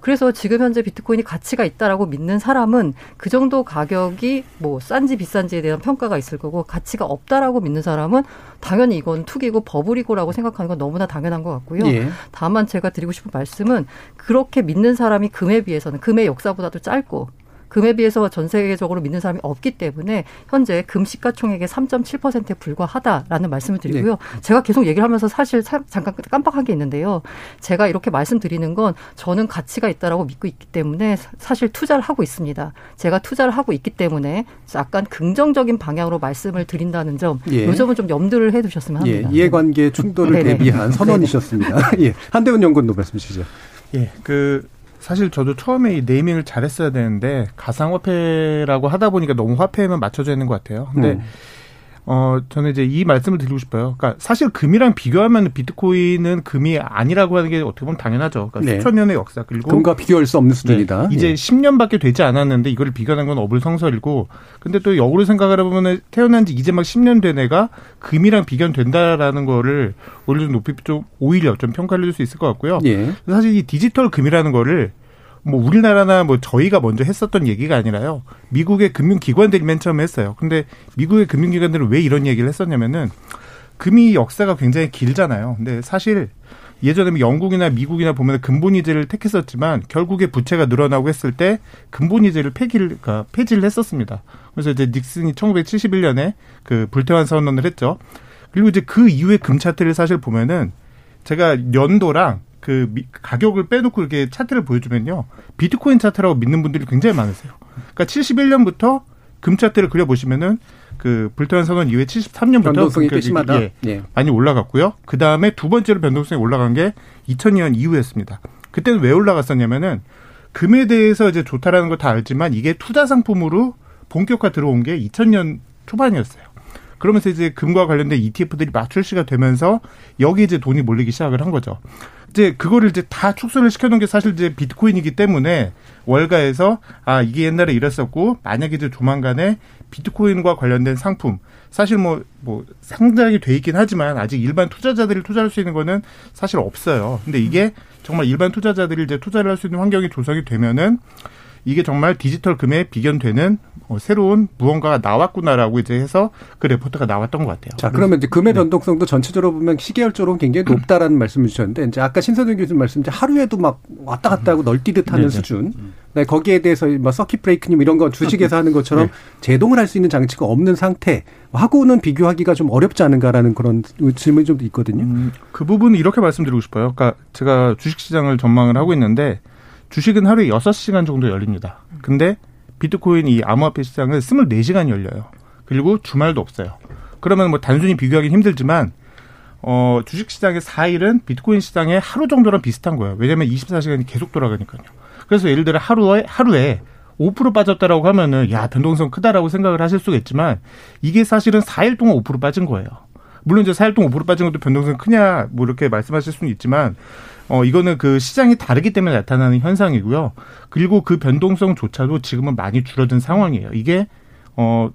그래서 지금 현재 비트코인이 가치가 있다라고 믿는 사람은 그 정도 가격이 뭐 싼지 비싼지에 대한 평가가 있을 거고, 가치가 없다라고 믿는 사람은 당연히 이건 투기고 버블이고라고 생각하는 건 너무나 당연한 것 같고요. 예. 다만 제가 드리고 싶은 말씀은 그렇게 믿는 사람이 금에 비해서는 금의 역사보다도 짧고 금에 비해서 전 세계적으로 믿는 사람이 없기 때문에 현재 금 시가총액의 3.7%에 불과하다라는 말씀을 드리고요. 네. 제가 계속 얘기를 하면서 사실 잠깐 깜빡한 게 있는데요. 제가 이렇게 말씀드리는 건 저는 가치가 있다라고 믿고 있기 때문에 사실 투자를 하고 있습니다. 제가 투자를 하고 있기 때문에 약간 긍정적인 방향으로 말씀을 드린다는 점, 이 예. 점은 좀 염두를 해두셨으면 합니다. 예. 이해관계 충돌을 대비한 선언이셨습니다. 예. 한대훈 연구원도 말씀 주시죠. 예, 사실 저도 처음에 이 네이밍을 잘했어야 되는데 가상화폐라고 하다 보니까 너무 화폐에만 맞춰져 있는 것 같아요. 근데 저는 이제 이 말씀을 드리고 싶어요. 그러니까 사실 금이랑 비교하면 비트코인은 금이 아니라고 하는 게 어떻게 보면 당연하죠. 그러니까 네. 수천 년의 역사, 그리고 금과 비교할 수 없는 수준이다. 네. 이제 10년밖에 되지 않았는데 이걸 비교하는 건 어불성설이고, 근데 또 역으로 생각을 해보면 태어난 지 이제 막 10년 된 애가 금이랑 비견된다라는 거를 오히려 좀 평가를 해줄 수 있을 것 같고요. 네. 사실 이 디지털 금이라는 거를 뭐 우리나라나 뭐 저희가 먼저 했었던 얘기가 아니라요. 미국의 금융기관들이 맨 처음에 했어요. 근데 미국의 금융기관들은 왜 이런 얘기를 했었냐면은 금이 역사가 굉장히 길잖아요. 근데 사실 예전에 영국이나 미국이나 보면 근본이자를 택했었지만 결국에 부채가 늘어나고 했을 때 근본이자를 폐지를 했었습니다. 그래서 이제 닉슨이 1971년에 그 불태환 선언을 했죠. 그리고 이제 그 이후의 금 차트를 사실 보면은 제가 연도랑 가격을 빼놓고 이렇게 차트를 보여주면요. 비트코인 차트라고 믿는 분들이 굉장히 많으세요. 그러니까 71년부터 금 차트를 그려보시면은 불태환 선언 이후에 73년부터. 변동성이 꽤 심하다. 예. 많이 올라갔고요. 그 다음에 두 번째로 변동성이 올라간 게 2000년 이후였습니다. 그때는 왜 올라갔었냐면은 금에 대해서 이제 좋다라는 걸 다 알지만 이게 투자 상품으로 본격화 들어온 게 2000년 초반이었어요. 그러면서 이제 금과 관련된 ETF들이 맞출시가 되면서 여기 이제 돈이 몰리기 시작을 한 거죠. 이제 그거를 이제 다 축소를 시켜놓은 게 사실 이제 비트코인이기 때문에 월가에서 이게 옛날에 이랬었고, 만약에 이제 조만간에 비트코인과 관련된 상품, 사실 뭐 상장이 돼 있긴 하지만 아직 일반 투자자들이 투자할 수 있는 거는 사실 없어요. 근데 이게 정말 일반 투자자들이 이제 투자를 할 수 있는 환경이 조성이 되면은 이게 정말 디지털 금에 비견되는 새로운 무언가가 나왔구나라고 이제 해서 그 레포트가 나왔던 것 같아요. 자, 그러면 이제 금의 변동성도 전체적으로 보면 시계열적으로 굉장히 높다라는 말씀을 주셨는데, 이제 아까 신세돈 교수님 말씀, 이제 하루에도 막 왔다 갔다 하고 널뛰듯 하는 수준. 네, 거기에 대해서 막 서킷 브레이크님 이런 거 주식에서 하는 것처럼 제동을 할 수 있는 장치가 없는 상태. 하고는 비교하기가 좀 어렵지 않은가라는 그런 질문이 좀 있거든요. 그 부분은 이렇게 말씀드리고 싶어요. 그러니까 제가 주식시장을 전망을 하고 있는데, 주식은 하루에 6시간 정도 열립니다. 근데 비트코인 이 암호화폐 시장은 24시간 열려요. 그리고 주말도 없어요. 그러면 뭐 단순히 비교하기는 힘들지만 주식 시장의 4일은 비트코인 시장의 하루 정도랑 비슷한 거예요. 왜냐하면 24시간이 계속 돌아가니까요. 그래서 예를 들어 하루에 5% 빠졌다라고 하면은 야, 변동성 크다라고 생각을 하실 수가 있지만 이게 사실은 4일 동안 5% 빠진 거예요. 물론 이제 4일 동안 5% 빠진 것도 변동성 크냐 뭐 이렇게 말씀하실 수는 있지만 이거는 그 시장이 다르기 때문에 나타나는 현상이고요. 그리고 그 변동성조차도 지금은 많이 줄어든 상황이에요. 이게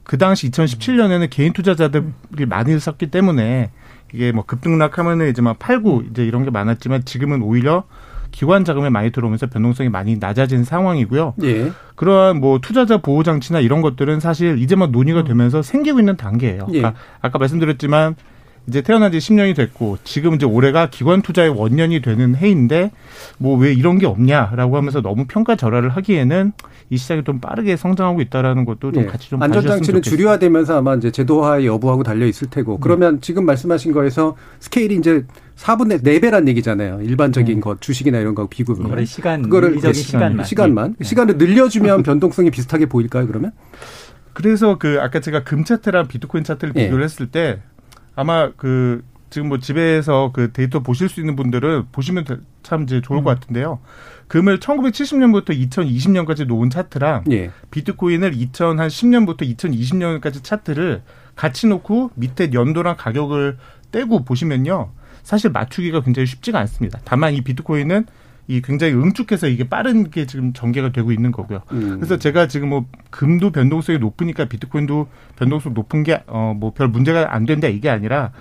그 당시 2017년에는 개인 투자자들이 많이 썼기 때문에 이게 뭐 급등락하면은 이제 막 팔고 이제 이런 게 많았지만 지금은 오히려 기관 자금이 많이 들어오면서 변동성이 많이 낮아진 상황이고요. 예. 그러한 뭐 투자자 보호 장치나 이런 것들은 사실 이제 막 논의가 되면서 생기고 있는 단계예요. 예. 아까 말씀드렸지만. 이제 태어난 지 10년이 됐고, 지금 이제 올해가 기관 투자의 원년이 되는 해인데, 뭐 왜 이런 게 없냐라고 하면서 너무 평가절하를 하기에는 이 시장이 좀 빠르게 성장하고 있다라는 것도 좀 같이 좀 안전장치는 주류화되면서 아마 이제 제도화의 여부하고 달려 있을 테고, 그러면 지금 말씀하신 거에서 스케일이 이제 4분의 4배란 얘기잖아요. 일반적인 것, 주식이나 이런 거하고 비교를. 그거를 시간만. 시간을 늘려주면 변동성이 비슷하게 보일까요, 그러면? 그래서 아까 제가 금 차트랑 비트코인 차트를 비교를 했을 때, 아마 지금 뭐 집에서 데이터 보실 수 있는 분들은 보시면 참 이제 좋을 것 같은데요. 금을 1970년부터 2020년까지 놓은 차트랑 비트코인을 2010년부터 2020년까지 차트를 같이 놓고 밑에 연도랑 가격을 떼고 보시면요. 사실 맞추기가 굉장히 쉽지가 않습니다. 다만 이 비트코인은 이 굉장히 응축해서 이게 빠른 게 지금 전개가 되고 있는 거고요. 그래서 제가 지금 뭐 금도 변동성이 높으니까 비트코인도 변동성 높은 게 별 문제가 안 된다 이게 아니라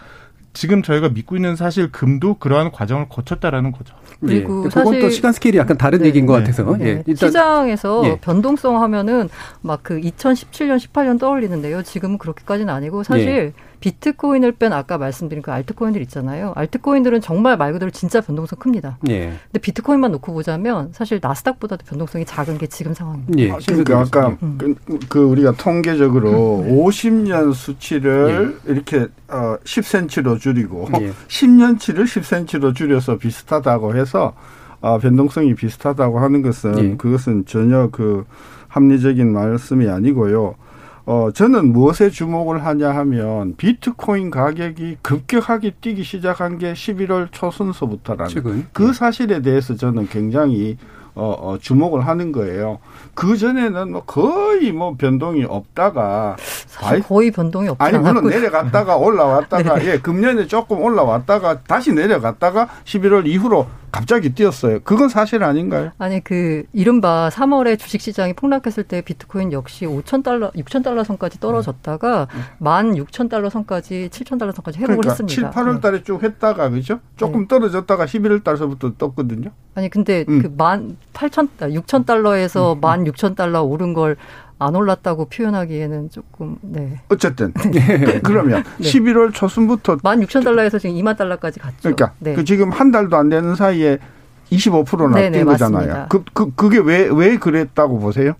지금 저희가 믿고 있는 사실 금도 그러한 과정을 거쳤다라는 거죠. 그리고 예. 그건 또 시간 스케일이 약간 다른 네. 얘기인 것 같아서. 네. 예. 일단 시장에서 예. 변동성 하면은 막 그 2017년, 18년 떠올리는데요. 지금은 그렇게까지는 아니고 사실 예. 비트코인을 뺀 아까 말씀드린 그 알트코인들 있잖아요. 알트코인들은 정말 말 그대로 진짜 변동성 큽니다. 예. 근데 비트코인만 놓고 보자면 사실 나스닥보다도 변동성이 작은 게 지금 상황입니다. 예. 아, 그러니까 아까 그 우리가 통계적으로 50년 수치를 예. 이렇게 10cm로 줄이고 예. 10년치를 10cm로 줄여서 비슷하다고 해서 변동성이 비슷하다고 하는 것은 예. 그것은 전혀 그 합리적인 말씀이 아니고요. 저는 무엇에 주목을 하냐 하면 비트코인 가격이 급격하게 뛰기 시작한 게 11월 초순서부터라는 지금? 그 사실에 대해서 저는 굉장히 주목을 하는 거예요. 그 전에는 뭐 거의 뭐 변동이 없다가 사실 거의 변동이 없지 않았고요. 아니 물론 내려갔다가 올라왔다가 네. 예 금년에 조금 올라왔다가 다시 내려갔다가 11월 이후로 갑자기 뛰었어요. 그건 사실 아닌가요? 아니 그 이른바 3월에 주식시장이 폭락했을 때 비트코인 역시 5,000달러, 6,000달러 선까지 떨어졌다가 16,000달러 선까지 7,000달러 선까지 회복을 그러니까 했습니다. 7, 8월 달에 쭉 했다가 그죠? 조금 네. 떨어졌다가 11월 달서부터 떴거든요. 아니 근데 그 6,000달러에서 16,000달러 오른 걸 안 올랐다고 표현하기에는 조금 네. 어쨌든 네. 그러면 네. 11월 초순부터 16,000달러에서 지금 2만 달러까지 갔죠. 그러니까 네. 그 지금 한 달도 안 되는 사이에 25%나 뛴 거잖아요. 그게 왜 그랬다고 보세요?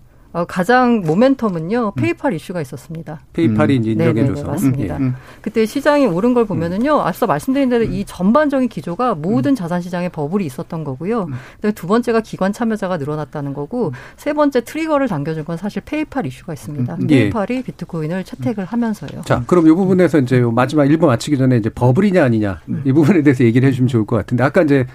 가장 모멘텀은요. 페이팔 이슈가 있었습니다. 페이팔이 이제 인정해줘서. 맞습니다. 그때 시장이 오른 걸 보면은요. 앞서 말씀드린 대로 이 전반적인 기조가 모든 자산시장에 버블이 있었던 거고요. 두 번째가 기관 참여자가 늘어났다는 거고 세 번째 트리거를 당겨준 건 사실 페이팔 이슈가 있습니다. 페이팔이 비트코인을 채택을 하면서요. 자, 그럼 이 부분에서 이제 마지막 1번 마치기 전에 이제 버블이냐 아니냐 이 부분에 대해서 얘기를 해주시면 좋을 것 같은데 아까 이제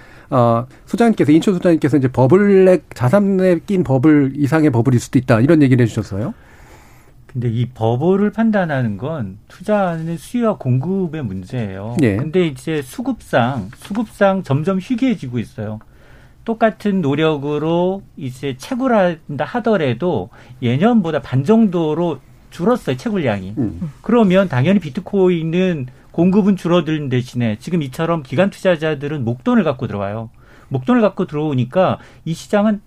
소장님께서 인천 소장님께서 이제 버블에 자산에 낀 버블 이상의 버블일 수도 있다 이런 얘기를 해주셨어요. 근데 이 버블을 판단하는 건 투자하는 수요와 공급의 문제예요. 네. 근데 이제 수급상 점점 희귀해지고 있어요. 똑같은 노력으로 이제 채굴 한다 하더라도 예년보다 반 정도로 줄었어요 채굴량이. 그러면 당연히 비트코인은 공급은 줄어드는 대신에 지금 이처럼 기관 투자자들은 목돈을 갖고 들어와요. 목돈을 갖고 들어오니까 이 시장은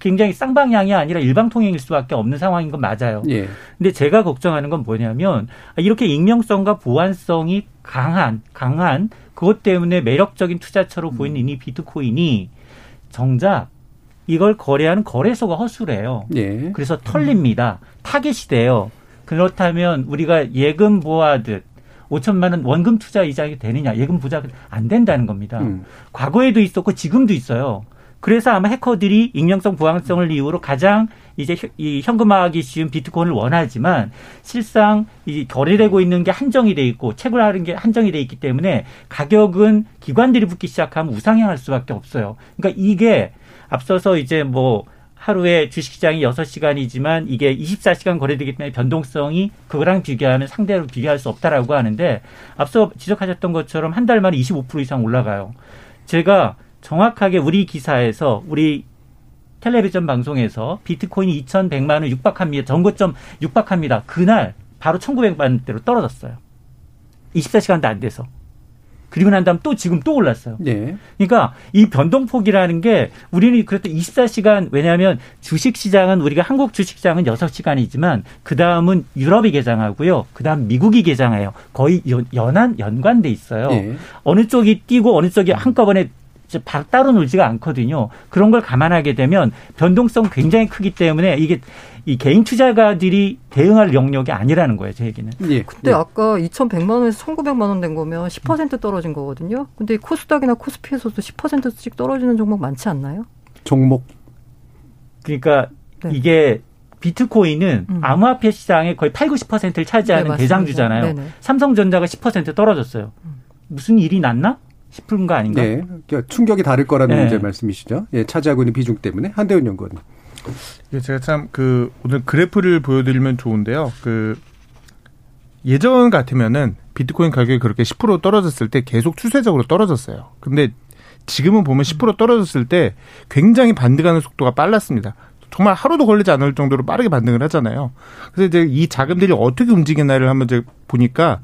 굉장히 쌍방향이 아니라 일방통행일 수밖에 없는 상황인 건 맞아요. 예. 근데 제가 걱정하는 건 뭐냐면 이렇게 익명성과 보완성이 강한 그것 때문에 매력적인 투자처로 보이는 이 비트코인이 정작 이걸 거래하는 거래소가 허술해요. 예. 그래서 털립니다. 타겟이 돼요. 그렇다면 우리가 예금 보호하듯 5천만 원 원금 투자 이자가 되느냐. 예금 보장 안 된다는 겁니다. 과거에도 있었고 지금도 있어요. 그래서 아마 해커들이 익명성 보완성을 이유로 가장 이제 이 현금화하기 쉬운 비트코인을 원하지만 실상 이 거래되고 있는 게 한정이 돼 있고 채굴하는 게 한정이 돼 있기 때문에 가격은 기관들이 붙기 시작하면 우상향할 수밖에 없어요. 그러니까 이게 앞서서 이제 뭐 하루에 주식시장이 6시간이지만 이게 24시간 거래되기 때문에 변동성이 그거랑 비교하면 상대로 비교할 수 없다라고 하는데 앞서 지적하셨던 것처럼 한 달 만에 25% 이상 올라가요. 제가 정확하게 우리 기사에서 우리 텔레비전 방송에서 비트코인이 2,100만 원 육박합니다. 전고점 육박합니다. 그날 바로 1,900만 원대로 떨어졌어요. 24시간도 안 돼서. 그리고 난 다음 또 지금 또 올랐어요. 네. 그러니까 이 변동폭이라는 게 우리는 그래도 24시간 왜냐하면 주식시장은 우리가 한국 주식시장은 6시간이지만 그다음은 유럽이 개장하고요. 그다음 미국이 개장해요. 거의 연관돼 있어요. 네. 어느 쪽이 뛰고 어느 쪽이 한꺼번에 따로 놀지가 않거든요. 그런 걸 감안하게 되면 변동성 굉장히 크기 때문에 이게 이 개인 투자가들이 대응할 영역이 아니라는 거예요. 제 얘기는. 예. 근데 예. 아까 2,100만 원에서 1,900만 원 된 거면 10% 떨어진 거거든요. 근데 코스닥이나 코스피에서도 10%씩 떨어지는 종목 많지 않나요? 종목. 그러니까 네. 이게 비트코인은 암호화폐 시장의 거의 80-90%를 차지하는 네, 대장주잖아요. 네네. 삼성전자가 10% 떨어졌어요. 무슨 일이 났나? 싶은 거 아닌가? 네. 그러니까 충격이 다를 거라는 네. 이제 말씀이시죠. 예, 차지하고 있는 비중 때문에. 한대훈 연구원. 예, 제가 참 오늘 그래프를 보여드리면 좋은데요. 예전 같으면은 비트코인 가격이 그렇게 10% 떨어졌을 때 계속 추세적으로 떨어졌어요. 근데 지금은 보면 10% 떨어졌을 때 굉장히 반등하는 속도가 빨랐습니다. 정말 하루도 걸리지 않을 정도로 빠르게 반등을 하잖아요. 그래서 이제 이 자금들이 어떻게 움직이나를 한번 이제 보니까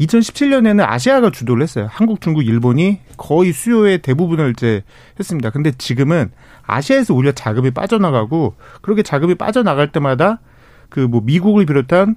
2017년에는 아시아가 주도를 했어요. 한국, 중국, 일본이 거의 수요의 대부분을 이제 했습니다. 근데 지금은 아시아에서 오히려 자금이 빠져나가고, 그렇게 자금이 빠져나갈 때마다 그 뭐 미국을 비롯한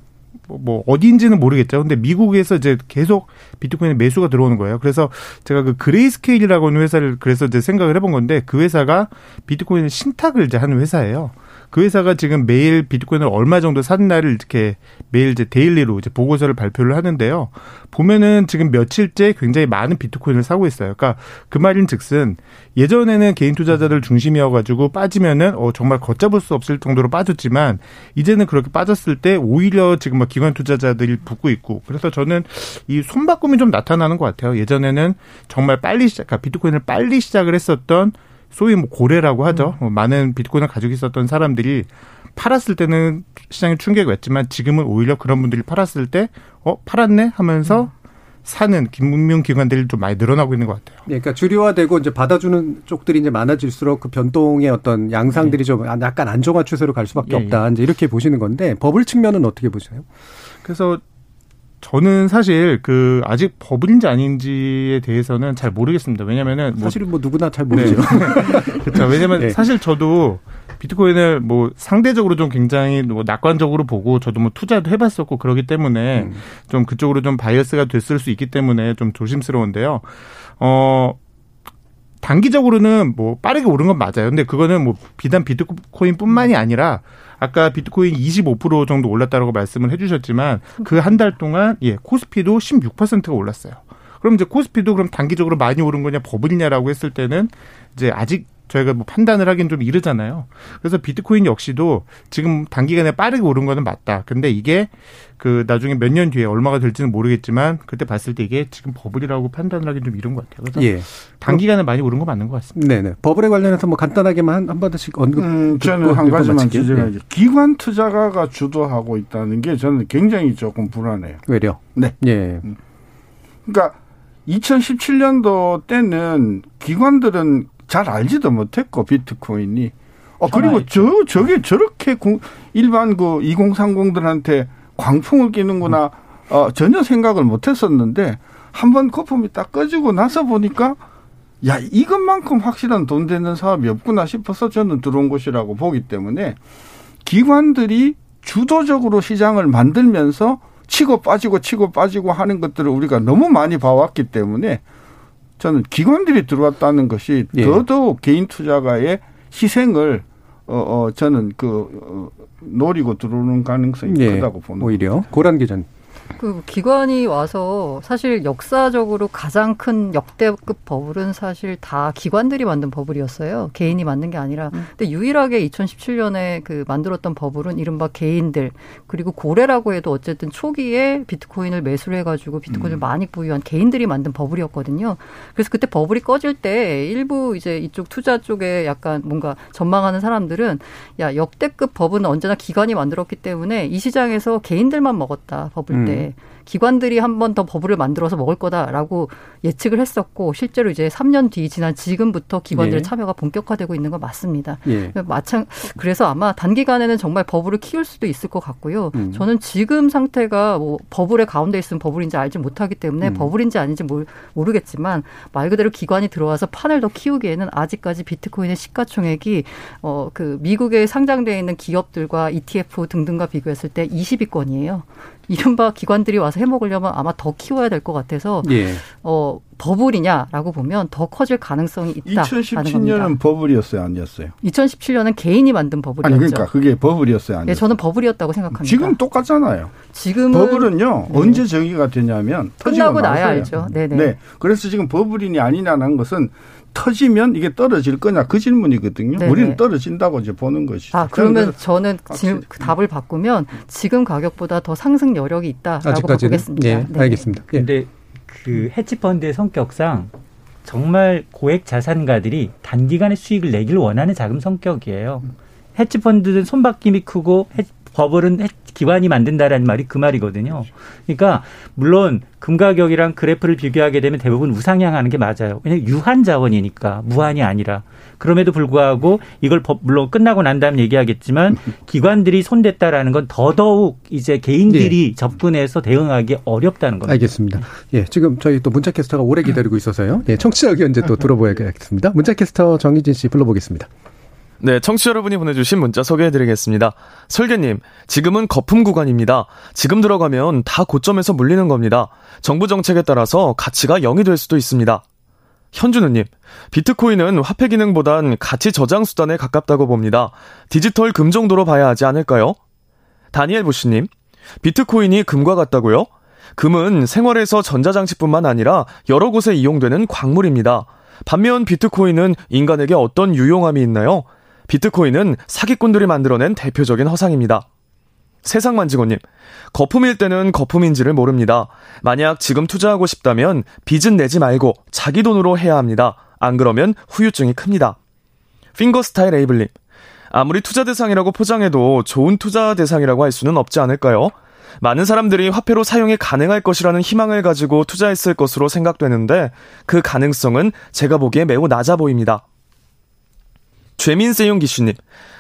뭐 어디인지는 모르겠죠. 근데 미국에서 이제 계속 비트코인에 매수가 들어오는 거예요. 그래서 제가 그 그레이스케일이라고 하는 회사를 그래서 이제 생각을 해본 건데, 그 회사가 비트코인 신탁을 이제 하는 회사예요. 그 회사가 지금 매일 비트코인을 얼마 정도 샀나를 이렇게 매일 이제 데일리로 이제 보고서를 발표를 하는데요. 보면은 지금 며칠째 굉장히 많은 비트코인을 사고 있어요. 그러니까 그 말인 즉슨 예전에는 개인 투자자들 중심이어가지고 빠지면은 정말 걷잡을 수 없을 정도로 빠졌지만, 이제는 그렇게 빠졌을 때 오히려 지금 막 기관 투자자들이 붙고 있고, 그래서 저는 이 손바꿈이 좀 나타나는 것 같아요. 예전에는 정말 빨리 그러니까 비트코인을 빨리 시작을 했었던 소위 뭐 고래라고 하죠. 많은 비트코인을 가지고 있었던 사람들이 팔았을 때는 시장에 충격이 왔지만, 지금은 오히려 그런 분들이 팔았을 때 팔았네 하면서 사는 금융기관들이 좀 많이 늘어나고 있는 것 같아요. 네, 그러니까 주류화되고 이제 받아주는 쪽들이 이제 많아질수록 그 변동의 어떤 양상들이 좀 약간 안정화 추세로 갈 수밖에 없다. 이제 이렇게 보시는 건데, 버블 측면은 어떻게 보세요? 그래서 저는 사실 그 아직 버블인지 아닌지에 대해서는 잘 모르겠습니다. 왜냐면은 사실은 뭐 누구나 잘 모르죠. 네. 그렇죠. 왜냐면 사실 저도 비트코인을 뭐 상대적으로 좀 굉장히 뭐 낙관적으로 보고, 저도 뭐 투자도 해봤었고 그러기 때문에 좀 그쪽으로 좀 바이어스가 됐을 수 있기 때문에 좀 조심스러운데요. 단기적으로는 뭐 빠르게 오른 건 맞아요. 근데 그거는 뭐 비단 비트코인뿐만이 아니라 아까 비트코인 25% 정도 올랐다라고 말씀을 해주셨지만, 그 한 달 동안 코스피도 16%가 올랐어요. 그럼 이제 코스피도 그럼 단기적으로 많이 오른 거냐 버블이냐라고 했을 때는 이제 아직 저희가 뭐 판단을 하긴 좀 이르잖아요. 그래서 비트코인 역시도 지금 단기간에 빠르게 오른 거는 맞다. 근데 이게 그 나중에 몇 년 뒤에 얼마가 될지는 모르겠지만, 그때 봤을 때 이게 지금 버블이라고 판단을 하긴 좀 이른 것 같아요. 그래서 단기간에 많이 오른 거 맞는 것 같습니다. 네네. 버블에 관련해서 뭐 간단하게만 한 번씩 언급. 저는 한 가지만 지적해야죠. 기관 투자가가 주도하고 있다는 게 저는 굉장히 조금 불안해요. 왜요? 네. 예. 그러니까 2017년도 때는 기관들은 잘 알지도 못했고 비트코인이. 그리고 저게 저렇게 일반 그 2030들한테 광풍을 끼는구나 전혀 생각을 못했었는데, 한번 거품이 딱 꺼지고 나서 보니까 야, 이것만큼 확실한 돈 되는 사업이 없구나 싶어서 저는 들어온 것이라고 보기 때문에, 기관들이 주도적으로 시장을 만들면서 치고 빠지고 하는 것들을 우리가 너무 많이 봐왔기 때문에, 저는 기관들이 들어왔다는 것이 더더욱 개인 투자가의 희생을 저는 노리고 들어오는 가능성이 크다고 보는 오히려 겁니다. 고란 기자님. 그 기관이 와서 사실 역사적으로 가장 큰 역대급 버블은 사실 다 기관들이 만든 버블이었어요. 개인이 만든 게 아니라. 근데 유일하게 2017년에 그 만들었던 버블은 이른바 개인들, 그리고 고래라고 해도 어쨌든 초기에 비트코인을 매수를 해가지고 비트코인을 많이 보유한 개인들이 만든 버블이었거든요. 그래서 그때 버블이 꺼질 때 일부 이제 이쪽 투자 쪽에 약간 뭔가 전망하는 사람들은, 야, 역대급 버블은 언제나 기관이 만들었기 때문에 이 시장에서 개인들만 먹었다, 버블 때. 기관들이 한 번 더 버블을 만들어서 먹을 거다라고 예측을 했었고, 실제로 이제 3년 뒤 지난 지금부터 기관들의 참여가 본격화되고 있는 건 맞습니다. 그래서 아마 단기간에는 정말 버블을 키울 수도 있을 것 같고요. 저는 지금 상태가 뭐 버블의 가운데 있으면 버블인지 알지 못하기 때문에 버블인지 아닌지 모르겠지만, 말 그대로 기관이 들어와서 판을 더 키우기에는 아직까지 비트코인의 시가총액이 그 미국에 상장되어 있는 기업들과 ETF 등등과 비교했을 때 20위권이에요. 이른바 기관들이 와서 해먹으려면 아마 더 키워야 될 것 같아서 버블이냐라고 보면 더 커질 가능성이 있다라는 겁니다. 2017년은 버블이었어요, 아니었어요? 2017년은 개인이 만든 버블이었죠. 아니, 그러니까 그게 버블이었어요, 아니었어요? 예, 저는 버블이었다고 생각합니다. 지금 똑같잖아요. 지금 버블은요 언제 정의가 되냐면 끝나고 나야 알죠. 네네. 네, 그래서 지금 버블이니 아니냐는 것은 터지면 이게 떨어질 거냐 그 질문이거든요. 네네. 우리는 떨어진다고 이제 보는 것이죠. 그러면 저는 지금 그 답을 바꾸면 지금 가격보다 더 상승 여력이 있다라고 아직까지는? 바꾸겠습니다. 네. 알겠습니다. 그런데 그 헤지펀드의 성격상 정말 고액 자산가들이 단기간에 수익을 내길 원하는 자금 성격이에요. 헤지펀드는 손바뀜이 크고 버블은 기반이 만든다라는 말이 그 말이거든요. 그러니까 물론 금 가격이랑 그래프를 비교하게 되면 대부분 우상향하는 게 맞아요. 왜냐하면 유한 자원이니까 무한이 아니라. 그럼에도 불구하고 이걸 물론 끝나고 난 다음 얘기하겠지만 기관들이 손댔다라는 건 더더욱 이제 개인들이 예. 접근해서 대응하기 어렵다는 겁니다. 알겠습니다. 예, 지금 저희 또 문자캐스터가 오래 기다리고 있어서요. 예, 청취자 의견 이제 또 들어보야겠습니다. 문자캐스터 정희진 씨 불러보겠습니다. 네, 청취자 여러분이 보내주신 문자 소개해드리겠습니다. 설계님, 지금은 거품 구간입니다. 지금 들어가면 다 고점에서 물리는 겁니다. 정부 정책에 따라서 가치가 0이 될 수도 있습니다. 현준우님, 비트코인은 화폐 기능보단 가치 저장 수단에 가깝다고 봅니다. 디지털 금 정도로 봐야 하지 않을까요? 다니엘 부시님, 비트코인이 금과 같다고요? 금은 생활에서 전자장치뿐만 아니라 여러 곳에 이용되는 광물입니다. 반면 비트코인은 인간에게 어떤 유용함이 있나요? 비트코인은 사기꾼들이 만들어낸 대표적인 허상입니다. 세상만지고님, 거품일 때는 거품인지를 모릅니다. 만약 지금 투자하고 싶다면 빚은 내지 말고 자기 돈으로 해야 합니다. 안 그러면 후유증이 큽니다. 핑거스타일 에이블님, 아무리 투자 대상이라고 포장해도 좋은 투자 대상이라고 할 수는 없지 않을까요? 많은 사람들이 화폐로 사용이 가능할 것이라는 희망을 가지고 투자했을 것으로 생각되는데 그 가능성은 제가 보기에 매우 낮아 보입니다. 죄민세용기슈님,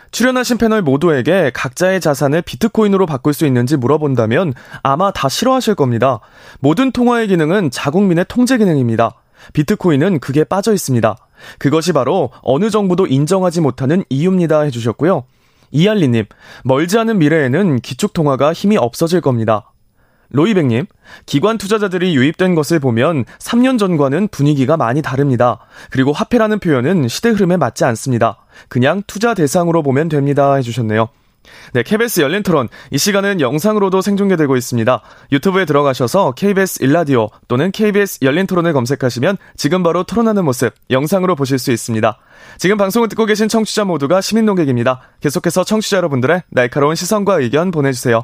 출연하신 패널 모두에게 각자의 자산을 비트코인으로 바꿀 수 있는지 물어본다면 아마 다 싫어하실 겁니다. 모든 통화의 기능은 자국민의 통제 기능입니다. 비트코인은 그게 빠져 있습니다. 그것이 바로 어느 정부도 인정하지 못하는 이유입니다 해주셨고요. 이알리님, 멀지 않은 미래에는 기축통화가 힘이 없어질 겁니다. 로이백님, 기관 투자자들이 유입된 것을 보면 3년 전과는 분위기가 많이 다릅니다. 그리고 화폐라는 표현은 시대 흐름에 맞지 않습니다. 그냥 투자 대상으로 보면 됩니다 해주셨네요. 네, KBS 열린토론, 이 시간은 영상으로도 생중계되고 있습니다. 유튜브에 들어가셔서 KBS 일라디오 또는 KBS 열린토론을 검색하시면 지금 바로 토론하는 모습 영상으로 보실 수 있습니다. 지금 방송을 듣고 계신 청취자 모두가 시민 논객입니다. 계속해서 청취자 여러분들의 날카로운 시선과 의견 보내주세요.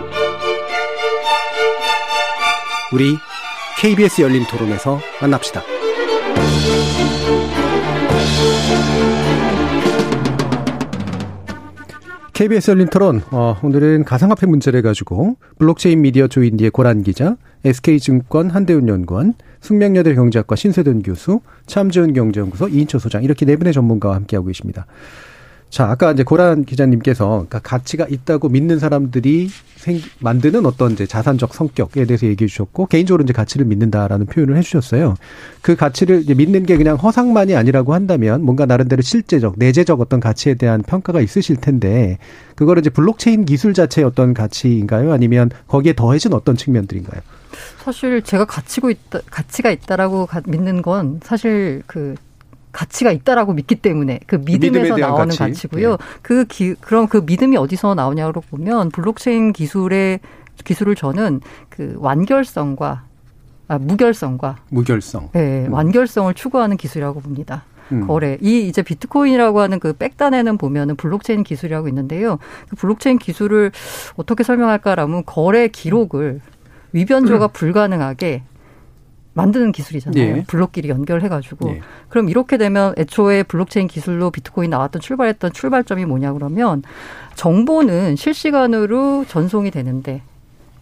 우리 KBS 열린 토론에서 만납시다. KBS 열린 토론, 오늘은 가상화폐 문제를 가지고 블록체인 미디어 조인디의 고란 기자, SK증권 한대훈 연구원, 숙명여대 경제학과 신세돈 교수, 참지원 경제연구소 이인철 소장, 이렇게 네 분의 전문가와 함께하고 계십니다. 자, 아까 이제 고란 기자님께서 가치가 있다고 믿는 사람들이 만드는 어떤 이제 자산적 성격에 대해서 얘기해 주셨고, 개인적으로 이제 가치를 믿는다라는 표현을 해 주셨어요. 그 가치를 이제 믿는 게 그냥 허상만이 아니라고 한다면 뭔가 나름대로 실제적, 내재적 어떤 가치에 대한 평가가 있으실 텐데, 그거를 이제 블록체인 기술 자체의 어떤 가치인가요? 아니면 거기에 더해진 어떤 측면들인가요? 사실 제가 가치가 있다라고 믿는 건 사실 가치가 있다라고 믿기 때문에 그 믿음에서 나오는 가치고요. 네. 그럼 그 믿음이 어디서 나오냐고 보면 블록체인 기술을 저는 그 무결성. 네, 완결성을 추구하는 기술이라고 봅니다. 거래. 이 이제 비트코인이라고 하는 그 백단에는 보면은 블록체인 기술이라고 있는데요. 그 블록체인 기술을 어떻게 설명할까라면 거래 기록을 위변조가 불가능하게 만드는 기술이잖아요. 예. 블록끼리 연결해가지고. 예. 그럼 이렇게 되면 애초에 블록체인 기술로 비트코인 나왔던 출발점이 뭐냐 그러면 정보는 실시간으로 전송이 되는데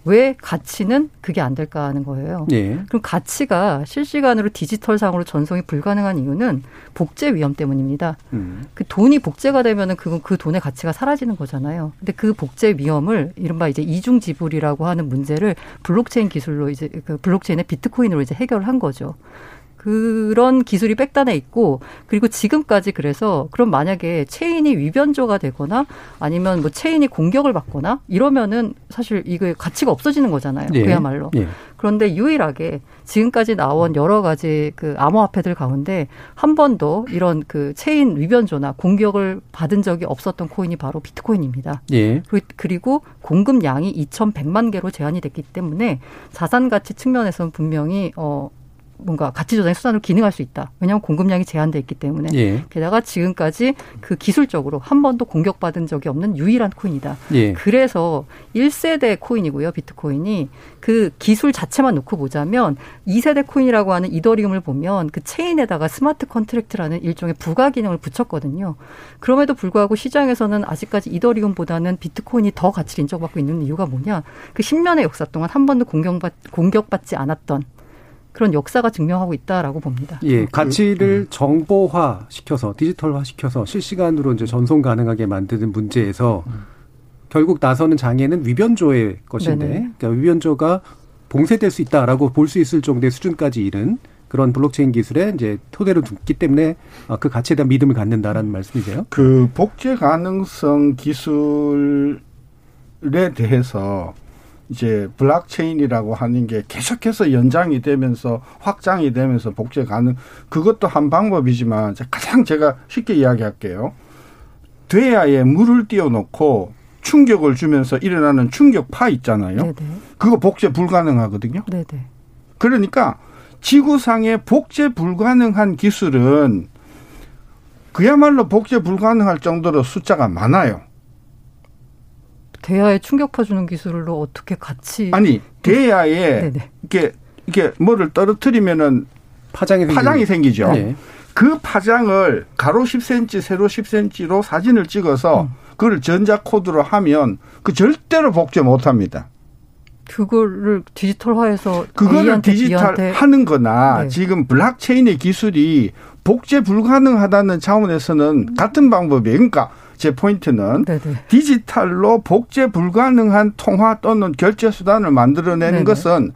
왜 가치는 그게 안 될까 하는 거예요. 예. 그럼 가치가 실시간으로 디지털상으로 전송이 불가능한 이유는 복제 위험 때문입니다. 그 돈이 복제가 되면은 그 돈의 가치가 사라지는 거잖아요. 근데 그 복제 위험을 이른바 이제 이중 지불이라고 하는 문제를 블록체인 기술로 이제 그 블록체인의 비트코인으로 이제 해결한 거죠. 그런 기술이 백단에 있고, 그리고 지금까지 그래서 그럼 만약에 체인이 위변조가 되거나 아니면 뭐 체인이 공격을 받거나 이러면은 사실 이게 가치가 없어지는 거잖아요. 예. 그야말로. 예. 그런데 유일하게 지금까지 나온 여러 가지 그 암호화폐들 가운데 한 번도 이런 그 체인 위변조나 공격을 받은 적이 없었던 코인이 바로 비트코인입니다. 예. 그리고 공급량이 2,100만 개로 제한이 됐기 때문에 자산 가치 측면에서는 분명히 뭔가 가치 저장의 수단으로 기능할 수 있다. 왜냐하면 공급량이 제한되어 있기 때문에. 예. 게다가 지금까지 그 기술적으로 한 번도 공격받은 적이 없는 유일한 코인이다. 예. 그래서 1세대 코인이고요. 비트코인이 그 기술 자체만 놓고 보자면 2세대 코인이라고 하는 이더리움을 보면 그 체인에다가 스마트 컨트랙트라는 일종의 부가 기능을 붙였거든요. 그럼에도 불구하고 시장에서는 아직까지 이더리움보다는 비트코인이 더 가치를 인정받고 있는 이유가 뭐냐. 그 10년의 역사 동안 한 번도 공격받지 않았던 그런 역사가 증명하고 있다라고 봅니다. 예, 가치를 정보화 시켜서 디지털화 시켜서 실시간으로 이제 전송 가능하게 만드는 문제에서 결국 나서는 장애는 위변조의 것인데, 그러니까 위변조가 봉쇄될 수 있다라고 볼 수 있을 정도의 수준까지 이른 그런 블록체인 기술에 이제 토대로 두기 때문에 그 가치에 대한 믿음을 갖는다라는 말씀이세요? 그 복제 가능성 기술에 대해서. 이제 블록체인이라고 하는 게 계속해서 연장이 되면서 확장이 되면서 복제 가능, 그것도 한 방법이지만 가장 제가 쉽게 이야기할게요. 대야에 물을 띄워놓고 충격을 주면서 일어나는 충격파 있잖아요. 네네. 그거 복제 불가능하거든요. 네네. 그러니까 지구상의 복제 불가능한 기술은 그야말로 복제 불가능할 정도로 숫자가 많아요. 대야에 충격파 주는 기술로 어떻게 같이. 아니, 대야에 네네. 이렇게 뭐를 떨어뜨리면은 파장이 생기죠. 네. 그 파장을 가로 10cm, 세로 10cm로 사진을 찍어서 그걸 전자코드로 하면 그 절대로 복제 못 합니다. 그거를 디지털화해서. 그거를 디지털 하는 거나 네. 지금 블록체인의 기술이 복제 불가능하다는 차원에서는 같은 방법이에요. 그러니까 제 포인트는 네네. 디지털로 복제 불가능한 통화 또는 결제 수단을 만들어내는 네네. 것은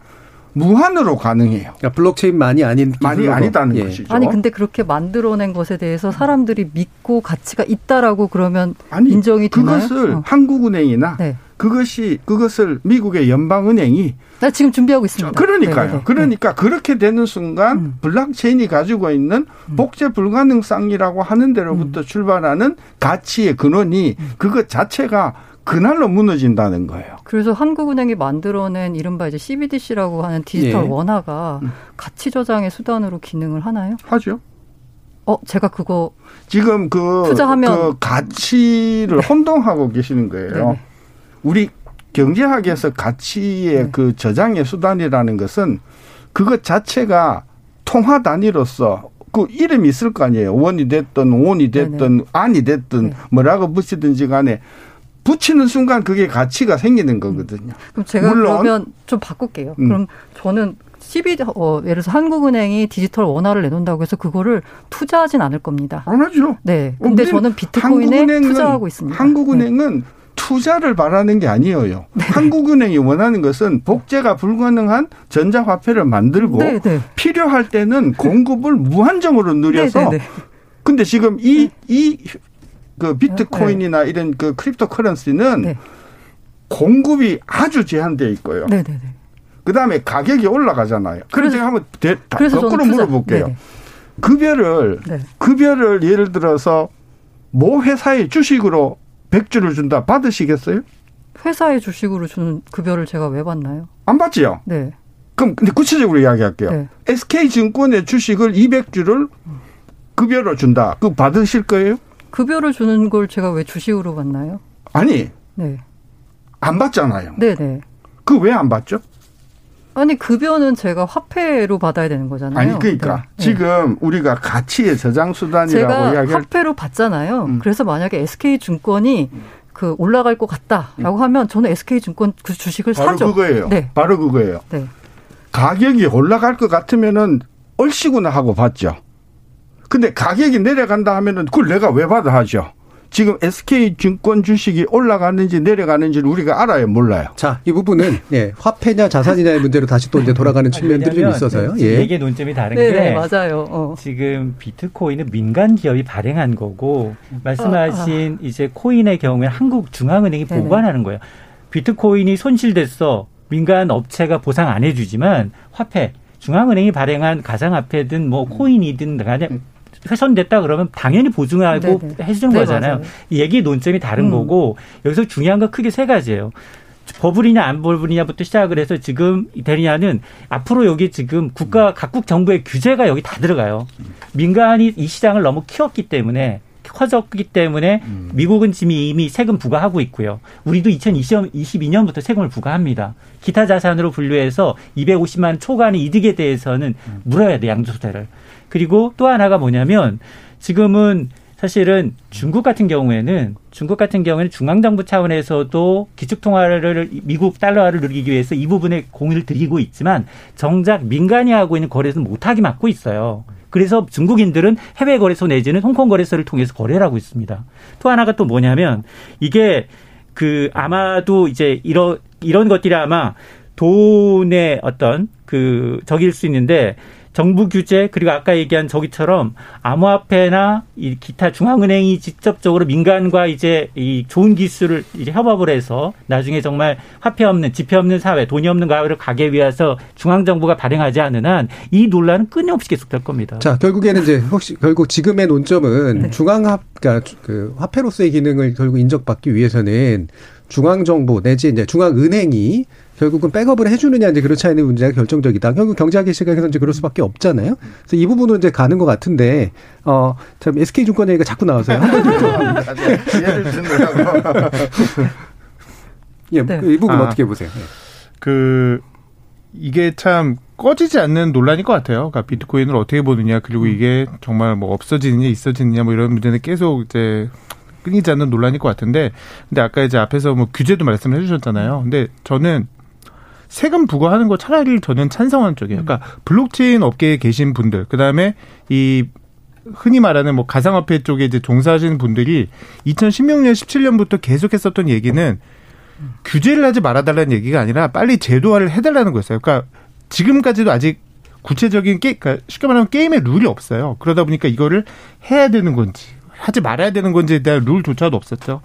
무한으로 가능해요. 그러니까 블록체인만이 아닌 많이 아니다는 예. 것이죠. 아니 근데 그렇게 만들어낸 것에 대해서 사람들이 믿고 가치가 있다라고 그러면 아니, 인정이 되나요? 그것을 한국은행이나 네. 그것을 미국의 연방은행이 나 지금 준비하고 있습니다. 그러니까요. 네네. 그러니까 네. 그렇게 되는 순간 블록체인이 가지고 있는 복제 불가능성이라고 하는 데로부터 출발하는 가치의 근원이 그것 자체가 그날로 무너진다는 거예요. 그래서 한국은행이 만들어낸 이른바 이제 CBDC라고 하는 디지털 예. 원화가 가치 저장의 수단으로 기능을 하나요? 하죠. 제가 그거 지금 투자하면 그 가치를 네. 혼동하고 계시는 거예요. 네네. 우리 경제학에서 가치의 네. 그 저장의 수단이라는 것은 그것 자체가 통화 단위로서 그 이름이 있을 거 아니에요. 원이 됐든 온이 됐든 네네. 안이 됐든 네. 뭐라고 붙이든지 간에 붙이는 순간 그게 가치가 생기는 거거든요. 그럼 제가 물론 그러면 좀 바꿀게요. 그럼 저는 예를 들어서 한국은행이 디지털 원화를 내놓는다고 해서 그거를 투자하진 않을 겁니다. 안 하죠. 네. 근데 저는 비트코인에 투자하고 있습니다. 한국은행은 네. 투자를 바라는 게 아니에요. 네. 한국은행이 원하는 것은 복제가 불가능한 전자화폐를 만들고 네, 네. 필요할 때는 공급을 무한정으로 늘려서 네, 네, 네. 근데 지금 그 비트코인이나 네. 이런 그 크립토커런시는 네. 공급이 아주 제한되어 있고요. 네, 네, 네. 그다음에 가격이 올라가잖아요. 그래서 제가 한번 거꾸로 물어볼게요. 네, 네. 급여를 예를 들어서 모 회사의 주식으로 100주를 준다. 받으시겠어요? 회사의 주식으로 주는 급여를 제가 왜 받나요? 안 받지요? 네. 그럼 근데 구체적으로 이야기할게요. 네. SK증권의 주식을 200주를 급여로 준다. 그거 받으실 거예요? 급여를 주는 걸 제가 왜 주식으로 받나요? 아니. 네. 안 받잖아요. 네네. 그 왜 안 받죠? 아니 급여는 제가 화폐로 받아야 되는 거잖아요. 아니 그러니까 네. 지금 우리가 가치의 저장 수단이라고 이야기를 제가 화폐로 받잖아요. 그래서 만약에 SK증권이 그 올라갈 것 같다라고 하면 저는 SK증권 그 주식을 바로 사죠. 그거예요. 네. 바로 그거예요. 네. 가격이 올라갈 것 같으면은 얼씨구나 하고 받죠. 근데 가격이 내려간다 하면은 그걸 내가 왜 받아 하죠. 지금 SK증권 주식이 올라가는지 내려가는지를 우리가 알아요, 몰라요? 자, 이 부분은 예, 화폐냐 자산이냐의 문제로 다시 또 이제 돌아가는 측면들이 좀 있어서요. 예. 이게 논점이 다른 네, 게 네, 맞아요. 지금 비트코인은 민간 기업이 발행한 거고 말씀하신 이제 코인의 경우에 한국 중앙은행이 네네. 보관하는 거예요. 비트코인이 손실됐어. 민간 업체가 보상 안 해주지만 화폐, 중앙은행이 발행한 가상화폐든 뭐 코인이든 간에 훼손됐다 그러면 당연히 보증하고 해주는 거잖아요. 맞아요. 이 얘기의 논점이 다른 거고 여기서 중요한 건 크게 세 가지예요. 버블이냐 안 버블이냐부터 시작을 해서 지금 대리냐는 앞으로 여기 지금 국가 각국 정부의 규제가 여기 다 들어가요. 민간이 이 시장을 너무 키웠기 때문에 커졌기 때문에 미국은 지금 이미 세금 부과하고 있고요. 우리도 2022년부터 세금을 부과합니다. 기타 자산으로 분류해서 250만 초과의 이득에 대해서는 물어야 돼, 양도세를. 그리고 또 하나가 뭐냐면 지금은 사실은 중국 같은 경우에는 중앙정부 차원에서도 기축통화를 미국 달러화를 누리기 위해서 이 부분에 공을 들이고 있지만 정작 민간이 하고 있는 거래에서는 못하게 막고 있어요. 그래서 중국인들은 해외 거래소 내지는 홍콩 거래소를 통해서 거래를 하고 있습니다. 또 하나가 또 뭐냐면 이게 그 아마도 이제 이런 것들이 아마 돈의 어떤 그 적일 수 있는데 정부 규제 그리고 아까 얘기한 저기처럼 암호화폐나 이 기타 중앙은행이 직접적으로 민간과 이제 이 좋은 기술을 이제 협업을 해서 나중에 정말 화폐 없는 지폐 없는 사회 돈이 없는 사회를 가기 위해서 중앙정부가 발행하지 않는 한 이 논란은 끊임없이 계속될 겁니다. 자 결국에는 이제 혹시 결국 지금의 논점은 그러니까 그 화폐로서의 기능을 결국 인정받기 위해서는 중앙정부 내지 이제 중앙은행이 결국은 백업을 해주느냐 이제 그런 차이는 문제가 결정적이다. 결국 경제학의 시각에서 이제 그럴 수밖에 없잖아요. 그래서 이 부분으로 이제 가는 것 같은데 참 SK 증권 얘기가 자꾸 나와서요. 예를 든다고. 예, 네. 이 부분 어떻게 보세요? 그 이게 참 꺼지지 않는 논란일 것 같아요. 그러니까 비트코인을 어떻게 보느냐 그리고 이게 정말 뭐 없어지느냐 있어지느냐 뭐 이런 문제는 계속 이제. 끊이지 않는 논란일 것 같은데, 근데 아까 이제 앞에서 뭐 규제도 말씀을 해주셨잖아요. 근데 저는 세금 부과하는 거 차라리 저는 찬성하는 쪽이에요. 그러니까 블록체인 업계에 계신 분들, 그 다음에 이 흔히 말하는 뭐 가상화폐 쪽에 이제 종사하시는 분들이 2016년, 17년부터 계속했었던 얘기는 규제를 하지 말아달라는 얘기가 아니라 빨리 제도화를 해달라는 거였어요. 그러니까 지금까지도 아직 구체적인 그러니까 쉽게 말하면 게임의 룰이 없어요. 그러다 보니까 이거를 해야 되는 건지. 하지 말아야 되는 건지에 대한 룰조차도 없었죠.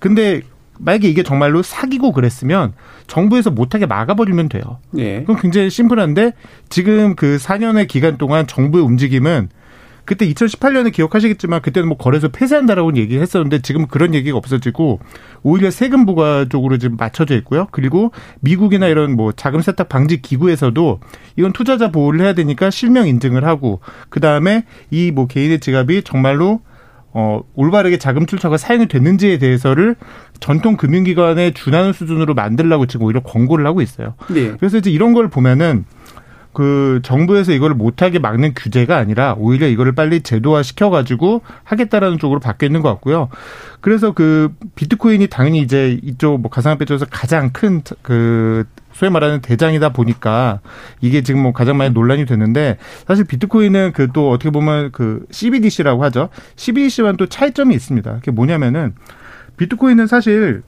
근데 만약에 이게 정말로 사기고 그랬으면 정부에서 못하게 막아버리면 돼요. 예. 그럼 굉장히 심플한데 지금 그 4년의 기간 동안 정부의 움직임은 그때 2018년에 기억하시겠지만 그때는 뭐 거래소 폐쇄한다라고 얘기했었는데 지금 그런 얘기가 없어지고 오히려 세금 부과 쪽으로 지금 맞춰져 있고요. 그리고 미국이나 이런 뭐 자금 세탁 방지 기구에서도 이건 투자자 보호를 해야 되니까 실명 인증을 하고 그 다음에 이 뭐 개인의 지갑이 정말로 올바르게 자금 출처가 사용이 됐는지에 대해서를 전통 금융기관에 준하는 수준으로 만들려고 지금 오히려 권고를 하고 있어요. 네. 그래서 이제 이런 걸 보면은 그 정부에서 이걸 못하게 막는 규제가 아니라 오히려 이거를 빨리 제도화 시켜가지고 하겠다라는 쪽으로 바뀌어 있는 것 같고요. 그래서 그 비트코인이 당연히 이제 이쪽 뭐 가상화폐 쪽에서 가장 큰 그 소위 말하는 대장이다 보니까 이게 지금 뭐 가장 많이 논란이 됐는데 사실 비트코인은 그 또 어떻게 보면 그 CBDC라고 하죠. CBDC와는 또 차이점이 있습니다. 그게 뭐냐면은 비트코인은 사실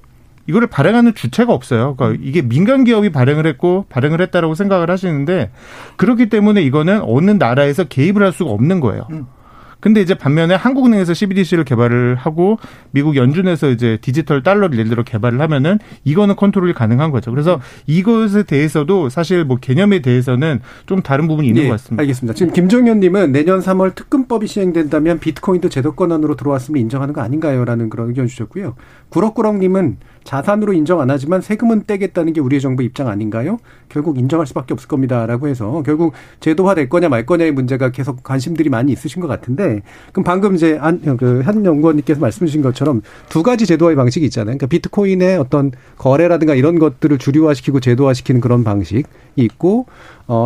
이거를 발행하는 주체가 없어요. 그러니까 이게 민간 기업이 발행을 했다라고 생각을 하시는데 그렇기 때문에 이거는 어느 나라에서 개입을 할 수가 없는 거예요. 근데 이제 반면에 한국은행에서 CBDC를 개발을 하고 미국 연준에서 이제 디지털 달러를 예를 들어 개발을 하면은 이거는 컨트롤이 가능한 거죠. 그래서 이것에 대해서도 사실 뭐 개념에 대해서는 좀 다른 부분이 있는 것 같습니다. 알겠습니다. 지금 김종현님은 내년 3월 특금법이 시행된다면 비트코인도 제도권 안으로 들어왔음을 인정하는 거 아닌가요?라는 그런 의견 주셨고요. 구럭구럭님은 자산으로 인정 안 하지만 세금은 떼겠다는 게 우리의 정부 입장 아닌가요? 결국 인정할 수밖에 없을 겁니다라고 해서 결국 제도화될 거냐 말 거냐의 문제가 계속 관심들이 많이 있으신 것 같은데 그럼 방금 이제 한 연구원님께서 말씀 주신 것처럼 두 가지 제도화의 방식이 있잖아요. 그러니까 비트코인의 어떤 거래라든가 이런 것들을 주류화시키고 제도화시키는 그런 방식이 있고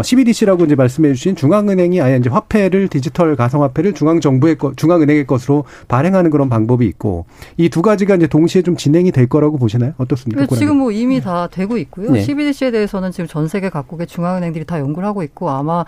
CBDC라고 이제 말씀해 주신 중앙은행이 아예 이제 화폐를 디지털 가상화폐를 중앙은행의 것으로 발행하는 그런 방법이 있고 이 두 가지가 이제 동시에 좀 진행이 될 거라고 보시나요? 어떻습니까? 지금 뭐 이미 다 되고 있고요. 네. CBDC에 대해서는 지금 전 세계 각국의 중앙은행들이 다 연구를 하고 있고 아마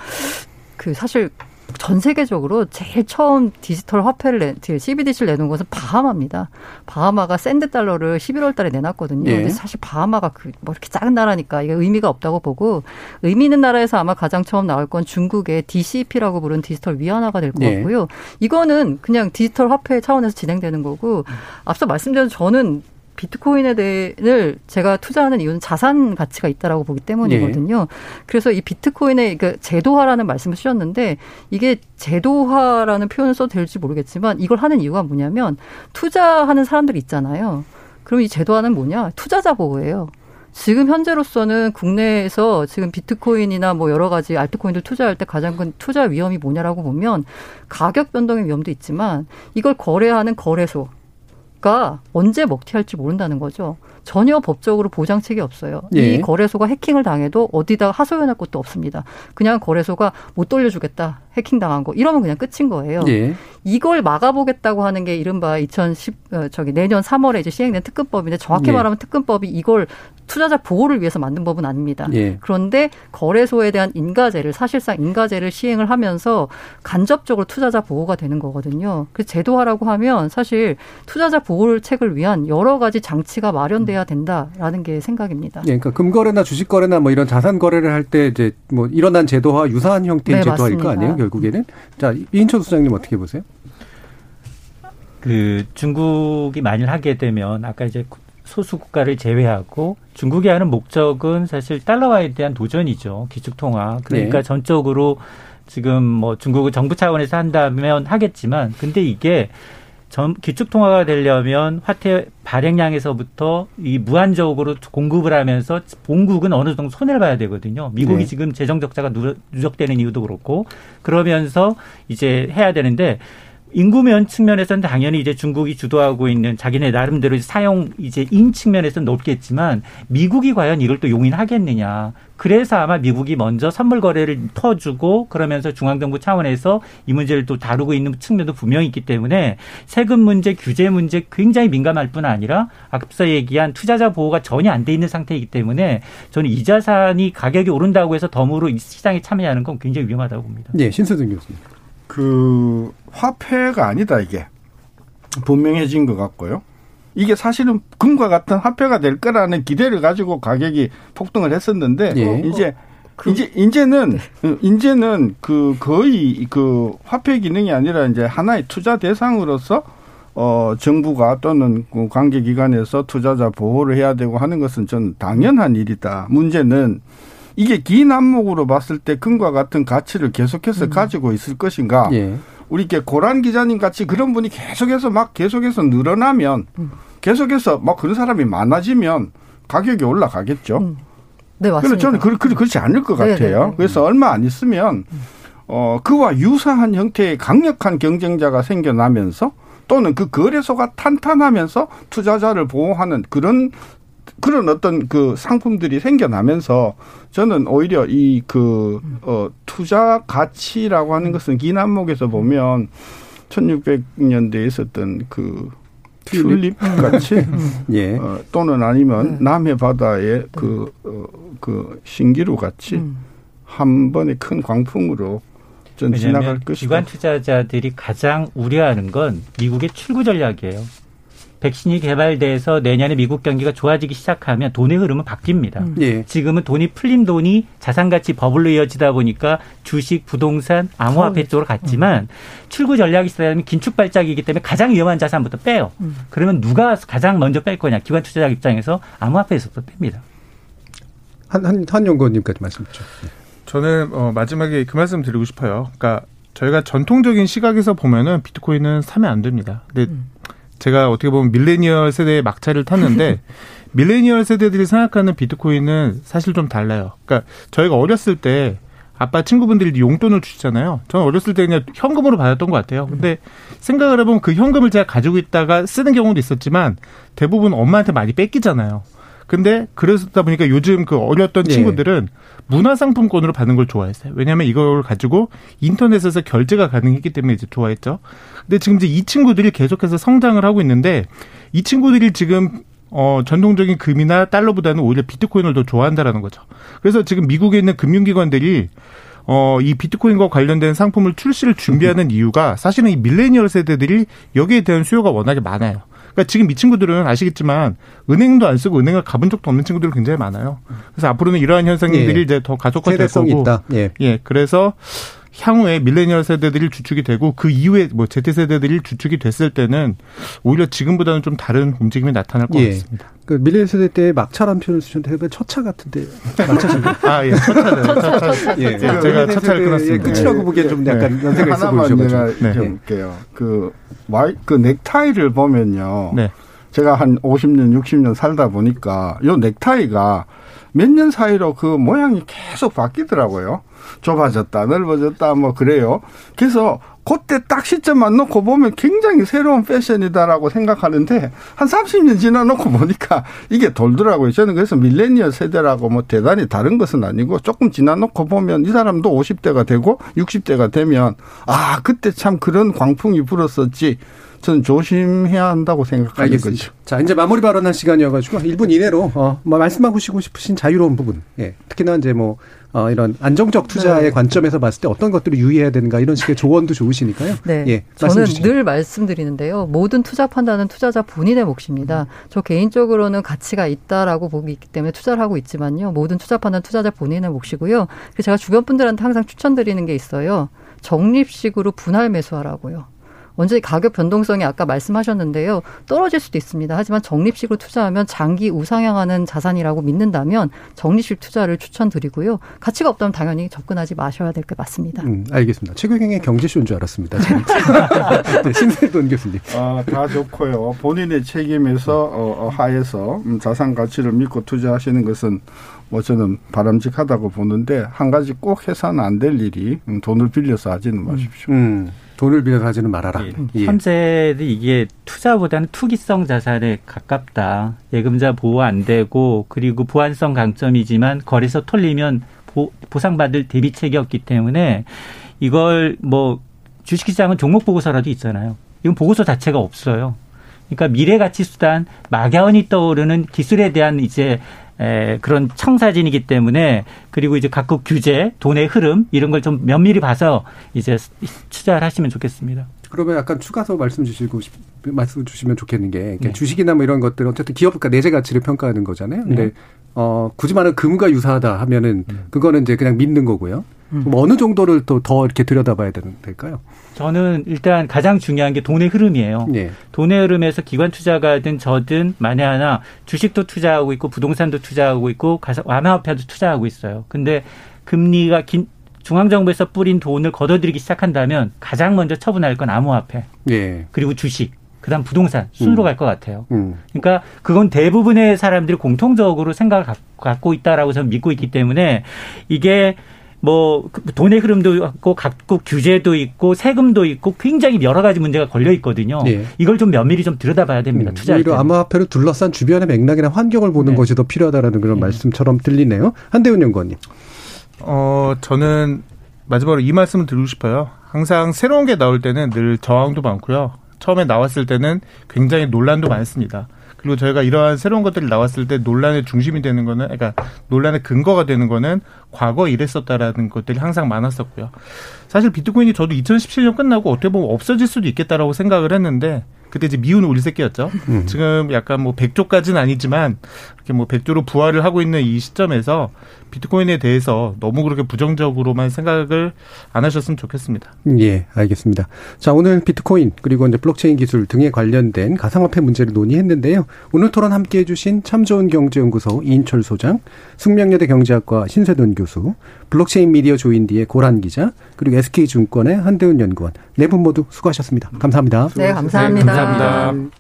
그 사실 전 세계적으로 제일 처음 디지털 화폐를 CBDC를 내놓은 것은 바하마입니다. 바하마가 샌드 달러를 11월 달에 내놨거든요. 예. 근데 사실 바하마가 뭐 이렇게 작은 나라니까 이게 의미가 없다고 보고, 의미 있는 나라에서 아마 가장 처음 나올 건 중국의 DCP라고 부른 디지털 위안화가 될 것 같고요. 예. 이거는 그냥 디지털 화폐 차원에서 진행되는 거고, 앞서 말씀드린 저는 비트코인에 대해를 제가 투자하는 이유는 자산 가치가 있다라고 보기 때문이거든요. 예. 그래서 이 비트코인의 그 제도화라는 말씀을 쓰셨는데, 이게 제도화라는 표현을 써도 될지 모르겠지만 이걸 하는 이유가 뭐냐면, 투자하는 사람들이 있잖아요. 그럼 이 제도화는 뭐냐? 투자자 보호예요. 지금 현재로서는 국내에서 지금 비트코인이나 뭐 여러 가지 알트코인들 투자할 때 가장 큰 투자 위험이 뭐냐라고 보면, 가격 변동의 위험도 있지만 이걸 거래하는 거래소 가 언제 먹튀할지 모른다는 거죠. 전혀 법적으로 보장책이 없어요. 예. 이 거래소가 해킹을 당해도 어디다 하소연할 것도 없습니다. 그냥 거래소가 못 돌려주겠다, 해킹당한 거 이러면 그냥 끝인 거예요. 예. 이걸 막아보겠다고 하는 게 이른바 내년 3월에 이제 시행된 특근법인데, 정확히 말하면 특근법이 이걸 투자자 보호를 위해서 만든 법은 아닙니다. 예. 그런데 거래소에 대한 인가제를, 사실상 인가제를 시행을 하면서 간접적으로 투자자 보호가 되는 거거든요. 그 제도화라고 하면 사실 투자자 보호책을 위한 여러 가지 장치가 마련돼야 된다라는 게 생각입니다. 예, 그러니까 금거래나 주식거래나 뭐 이런 자산 거래를 할 때 이제 뭐 일어난 제도와 유사한 형태의 제도화일 맞습니다. 거 아니에요, 결국에는. 자, 이인철 소장님 어떻게 보세요? 그 중국이 만일 하게 되면, 아까 이제 소수 국가를 제외하고 중국이 하는 목적은 사실 달러화에 대한 도전이죠. 기축통화. 그러니까 네. 전적으로 지금 뭐 중국은 정부 차원에서 한다면 하겠지만, 근데 이게 기축통화가 되려면 화폐 발행량에서부터 이 무한적으로 공급을 하면서 본국은 어느 정도 손해를 봐야 되거든요. 미국이 네. 지금 재정적자가 누적되는 이유도 그렇고, 그러면서 이제 해야 되는데, 인구면 측면에서는 당연히 이제 중국이 주도하고 있는 자기네 나름대로 사용 이제 인 측면에서는 높겠지만, 미국이 과연 이걸 또 용인하겠느냐. 그래서 아마 미국이 먼저 선물 거래를 터주고, 그러면서 중앙정부 차원에서 이 문제를 또 다루고 있는 측면도 분명히 있기 때문에, 세금 문제, 규제 문제 굉장히 민감할 뿐 아니라 앞서 얘기한 투자자 보호가 전혀 안 돼 있는 상태이기 때문에, 저는 이 자산이 가격이 오른다고 해서 덤으로 이 시장에 참여하는 건 굉장히 위험하다고 봅니다. 네, 신세돈 교수님. 그 화폐가 아니다, 이게 분명해진 것 같고요. 이게 사실은 금과 같은 화폐가 될 거라는 기대를 가지고 가격이 폭등을 했었는데 예. 이제는 그 거의 그 화폐 기능이 아니라 이제 하나의 투자 대상으로서 정부가 또는 관계기관에서 투자자 보호를 해야 되고 하는 것은 전 당연한 일이다. 문제는 이게 긴 안목으로 봤을 때 금과 같은 가치를 계속해서 가지고 있을 것인가. 예. 우리 이렇게 고란 기자님 같이 그런 분이 계속해서 늘어나면, 계속해서 막 그런 사람이 많아지면 가격이 올라가겠죠. 네, 맞습니다. 그래서 저는 그렇지 않을 것 같아요. 네네. 그래서 얼마 안 있으면 그와 유사한 형태의 강력한 경쟁자가 생겨나면서, 또는 그 거래소가 탄탄하면서 투자자를 보호하는 그런 어떤 그 상품들이 생겨나면서, 저는 오히려 이 그 투자 가치라고 하는 것은 긴 안목에서 보면 1600년대에 있었던 그 튤립 같이 예. 또는 아니면 남해 바다의 그 신기루 같이 한 번의 큰 광풍으로 전 지나갈 것이고. 기관 투자자들이 가장 우려하는 건 미국의 출구 전략이에요. 백신이 개발돼서 내년에 미국 경기가 좋아지기 시작하면 돈의 흐름은 바뀝니다. 예. 지금은 돈이 풀린 자산가치 버블로 이어지다 보니까 주식, 부동산, 암호화폐 쪽으로 갔지만, 출구 전략이 있으려면 긴축 발작이기 때문에 가장 위험한 자산부터 빼요. 그러면 누가 가장 먼저 뺄 거냐. 기관 투자자 입장에서 암호화폐에서부터 뺍니다. 한 연구원님까지 말씀 주죠. 저는 마지막에 그 말씀 드리고 싶어요. 그러니까 저희가 전통적인 시각에서 보면은 비트코인은 사면 안 됩니다. 근데 제가 어떻게 보면 밀레니얼 세대의 막차를 탔는데 밀레니얼 세대들이 생각하는 비트코인은 사실 좀 달라요. 그러니까 저희가 어렸을 때 아빠 친구분들이 용돈을 주시잖아요. 저는 어렸을 때 그냥 현금으로 받았던 것 같아요. 근데 생각을 해보면 그 현금을 제가 가지고 있다가 쓰는 경우도 있었지만, 대부분 엄마한테 많이 뺏기잖아요. 근데 그러다 보니까 요즘 그 어렸던 친구들은 문화상품권으로 받는 걸 좋아했어요. 왜냐하면 이걸 가지고 인터넷에서 결제가 가능했기 때문에 이제 좋아했죠. 근데 지금 이제 이 친구들이 계속해서 성장을 하고 있는데, 이 친구들이 지금 전통적인 금이나 달러보다는 오히려 비트코인을 더 좋아한다라는 거죠. 그래서 지금 미국에 있는 금융기관들이 이 비트코인과 관련된 상품을 출시를 준비하는 이유가 사실은 이 밀레니얼 세대들이 여기에 대한 수요가 워낙에 많아요. 그러니까 지금 이 친구들은 아시겠지만 은행도 안 쓰고 은행을 가본 적도 없는 친구들이 굉장히 많아요. 그래서 앞으로는 이러한 현상들이 이제 더 가속화될 거고. 예. 그래서 향후에 밀레니얼 세대들이 주축이 되고 그 이후에 뭐 Z세대들이 주축이 됐을 때는 오히려 지금보다는 좀 다른 움직임이 나타날 것 같습니다. 그 밀레니얼 세대 때 막차란 표현을 쓰셨는데 첫차 같은데 막차신가요? 아, 예. 첫차. 예. 제가 첫차를 끊었습니다. 끝이라고 보기엔 좀 약간 연세가 있어 보이셔가지고. 하나만 제가 여쭤볼게요. 그 넥타이를 보면요. 네. 제가 한 50년, 60년 살다 보니까 요 넥타이가 몇 년 사이로 그 모양이 계속 바뀌더라고요. 좁아졌다, 넓어졌다, 뭐 그래요. 그래서 그때 딱 시점만 놓고 보면 굉장히 새로운 패션이다라고 생각하는데 한 30년 지나 놓고 보니까 이게 돌더라고요. 저는 그래서 밀레니얼 세대라고 뭐 대단히 다른 것은 아니고 조금 지나 놓고 보면 이 사람도 50대가 되고 60대가 되면 아, 그때 참 그런 광풍이 불었었지. 저는 조심해야 한다고 생각하는 거죠. 자, 이제 마무리 발언할 시간이어가지고 1분 이내로 말씀하시고 싶으신 자유로운 부분, 예, 특히나 이제 이런 안정적 투자의 관점에서 봤을 때 어떤 것들을 유의해야 되는가 이런 식의 조언도 좋으시니까요. 네, 예, 저는 늘 말씀드리는데요. 모든 투자 판단은 투자자 본인의 몫입니다. 저 개인적으로는 가치가 있다라고 보기 때문에 투자를 하고 있지만요. 모든 투자 판단은 투자자 본인의 몫이고요. 그래서 제가 주변 분들한테 항상 추천드리는 게 있어요. 적립식으로 분할 매수하라고요. 언제 가격 변동성이 아까 말씀하셨는데요. 떨어질 수도 있습니다. 하지만 적립식으로 투자하면 장기 우상향하는 자산이라고 믿는다면 적립식 투자를 추천드리고요. 가치가 없다면 당연히 접근하지 마셔야 될 게 맞습니다. 알겠습니다. 최경영의 경제쇼인 줄 알았습니다. 네, 신세돈 교수님. 다 좋고요. 본인의 책임에서 하에서 자산 가치를 믿고 투자하시는 것은 뭐 저는 바람직하다고 보는데 한 가지 꼭 해서는 안 될 일이 돈을 빌려서 하지는 마십시오. 돈을 빌려서 하지는 말아라. 예. 현재는 이게 투자보다는 투기성 자산에 가깝다. 예금자 보호 안 되고 그리고 보완성 강점이지만 거래소 털리면 보상받을 대비책이 없기 때문에 이걸 뭐 주식시장은 종목 보고서라도 있잖아요. 이건 보고서 자체가 없어요. 그러니까 미래가치수단 막연히 떠오르는 기술에 대한 이제 그런 청사진이기 때문에 그리고 이제 각국 규제, 돈의 흐름 이런 걸 좀 면밀히 봐서 이제 투자를 하시면 좋겠습니다. 그러면 약간 추가서 말씀 주시면 좋겠는 게 그러니까 주식이나 뭐 이런 것들은 어쨌든 기업가 내재 가치를 평가하는 거잖아요. 근데 굳이 말하면 금과 유사하다 하면은 그거는 이제 그냥 믿는 거고요. 그럼 어느 정도를 또 더 이렇게 들여다봐야 될까요? 저는 일단 가장 중요한 게 돈의 흐름이에요. 예. 돈의 흐름에서 기관 투자가든 저든 만에 하나 주식도 투자하고 있고 부동산도 투자하고 있고 완화화폐도 투자하고 있어요. 근데 금리가 중앙정부에서 뿌린 돈을 걷어들이기 시작한다면 가장 먼저 처분할 건 암호화폐. 예. 그리고 주식. 그다음 부동산 순으로 갈 것 같아요. 그러니까 그건 대부분의 사람들이 공통적으로 생각을 갖고 있다라고 저는 믿고 있기 때문에 이게 뭐 돈의 흐름도 있고 각국 규제도 있고 세금도 있고 굉장히 여러 가지 문제가 걸려 있거든요. 네. 이걸 좀 면밀히 좀 들여다봐야 됩니다. 투자할 때. 오히려 암호화폐를 둘러싼 주변의 맥락이나 환경을 보는 것이 더 필요하다라는 그런 말씀처럼 들리네요. 한대훈 연구원님. 저는 마지막으로 이 말씀을 드리고 싶어요. 항상 새로운 게 나올 때는 늘 저항도 많고요. 처음에 나왔을 때는 굉장히 논란도 많습니다. 그리고 저희가 이러한 새로운 것들이 나왔을 때 논란의 중심이 되는 거는, 그러니까 논란의 근거가 되는 거는 과거 이랬었다라는 것들이 항상 많았었고요. 사실 비트코인이 저도 2017년 끝나고 어떻게 보면 없어질 수도 있겠다라고 생각을 했는데, 그때 이제 미운 오리새끼였죠. 지금 약간 100조까지는 아니지만, 이렇게 100조로 부활을 하고 있는 이 시점에서 비트코인에 대해서 너무 그렇게 부정적으로만 생각을 안 하셨으면 좋겠습니다. 예, 알겠습니다. 자, 오늘 비트코인, 그리고 이제 블록체인 기술 등에 관련된 가상화폐 문제를 논의했는데요. 오늘 토론 함께 해주신 참 좋은 경제연구소 이인철 소장, 숙명여대 경제학과 신세돈 교수, 블록체인 미디어 조인디의 고란 기자, 그리고 SK증권의 한대훈 연구원, 네 분 모두 수고하셨습니다. 감사합니다. 네, 감사합니다. 네, 감사합니다.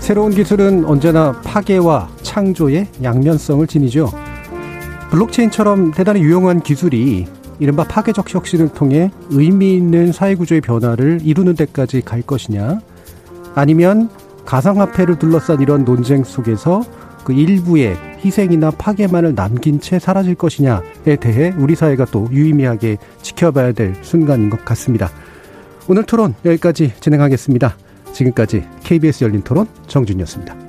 새로운 기술은 언제나 파괴와 창조의 양면성을 지니죠. 블록체인처럼 대단히 유용한 기술이 이른바 파괴적 혁신을 통해 의미 있는 사회구조의 변화를 이루는 데까지 갈 것이냐, 아니면 가상화폐를 둘러싼 이런 논쟁 속에서 그 일부의 희생이나 파괴만을 남긴 채 사라질 것이냐에 대해 우리 사회가 또 유의미하게 지켜봐야 될 순간인 것 같습니다. 오늘 토론 여기까지 진행하겠습니다. 지금까지 KBS 열린토론 정준이었습니다.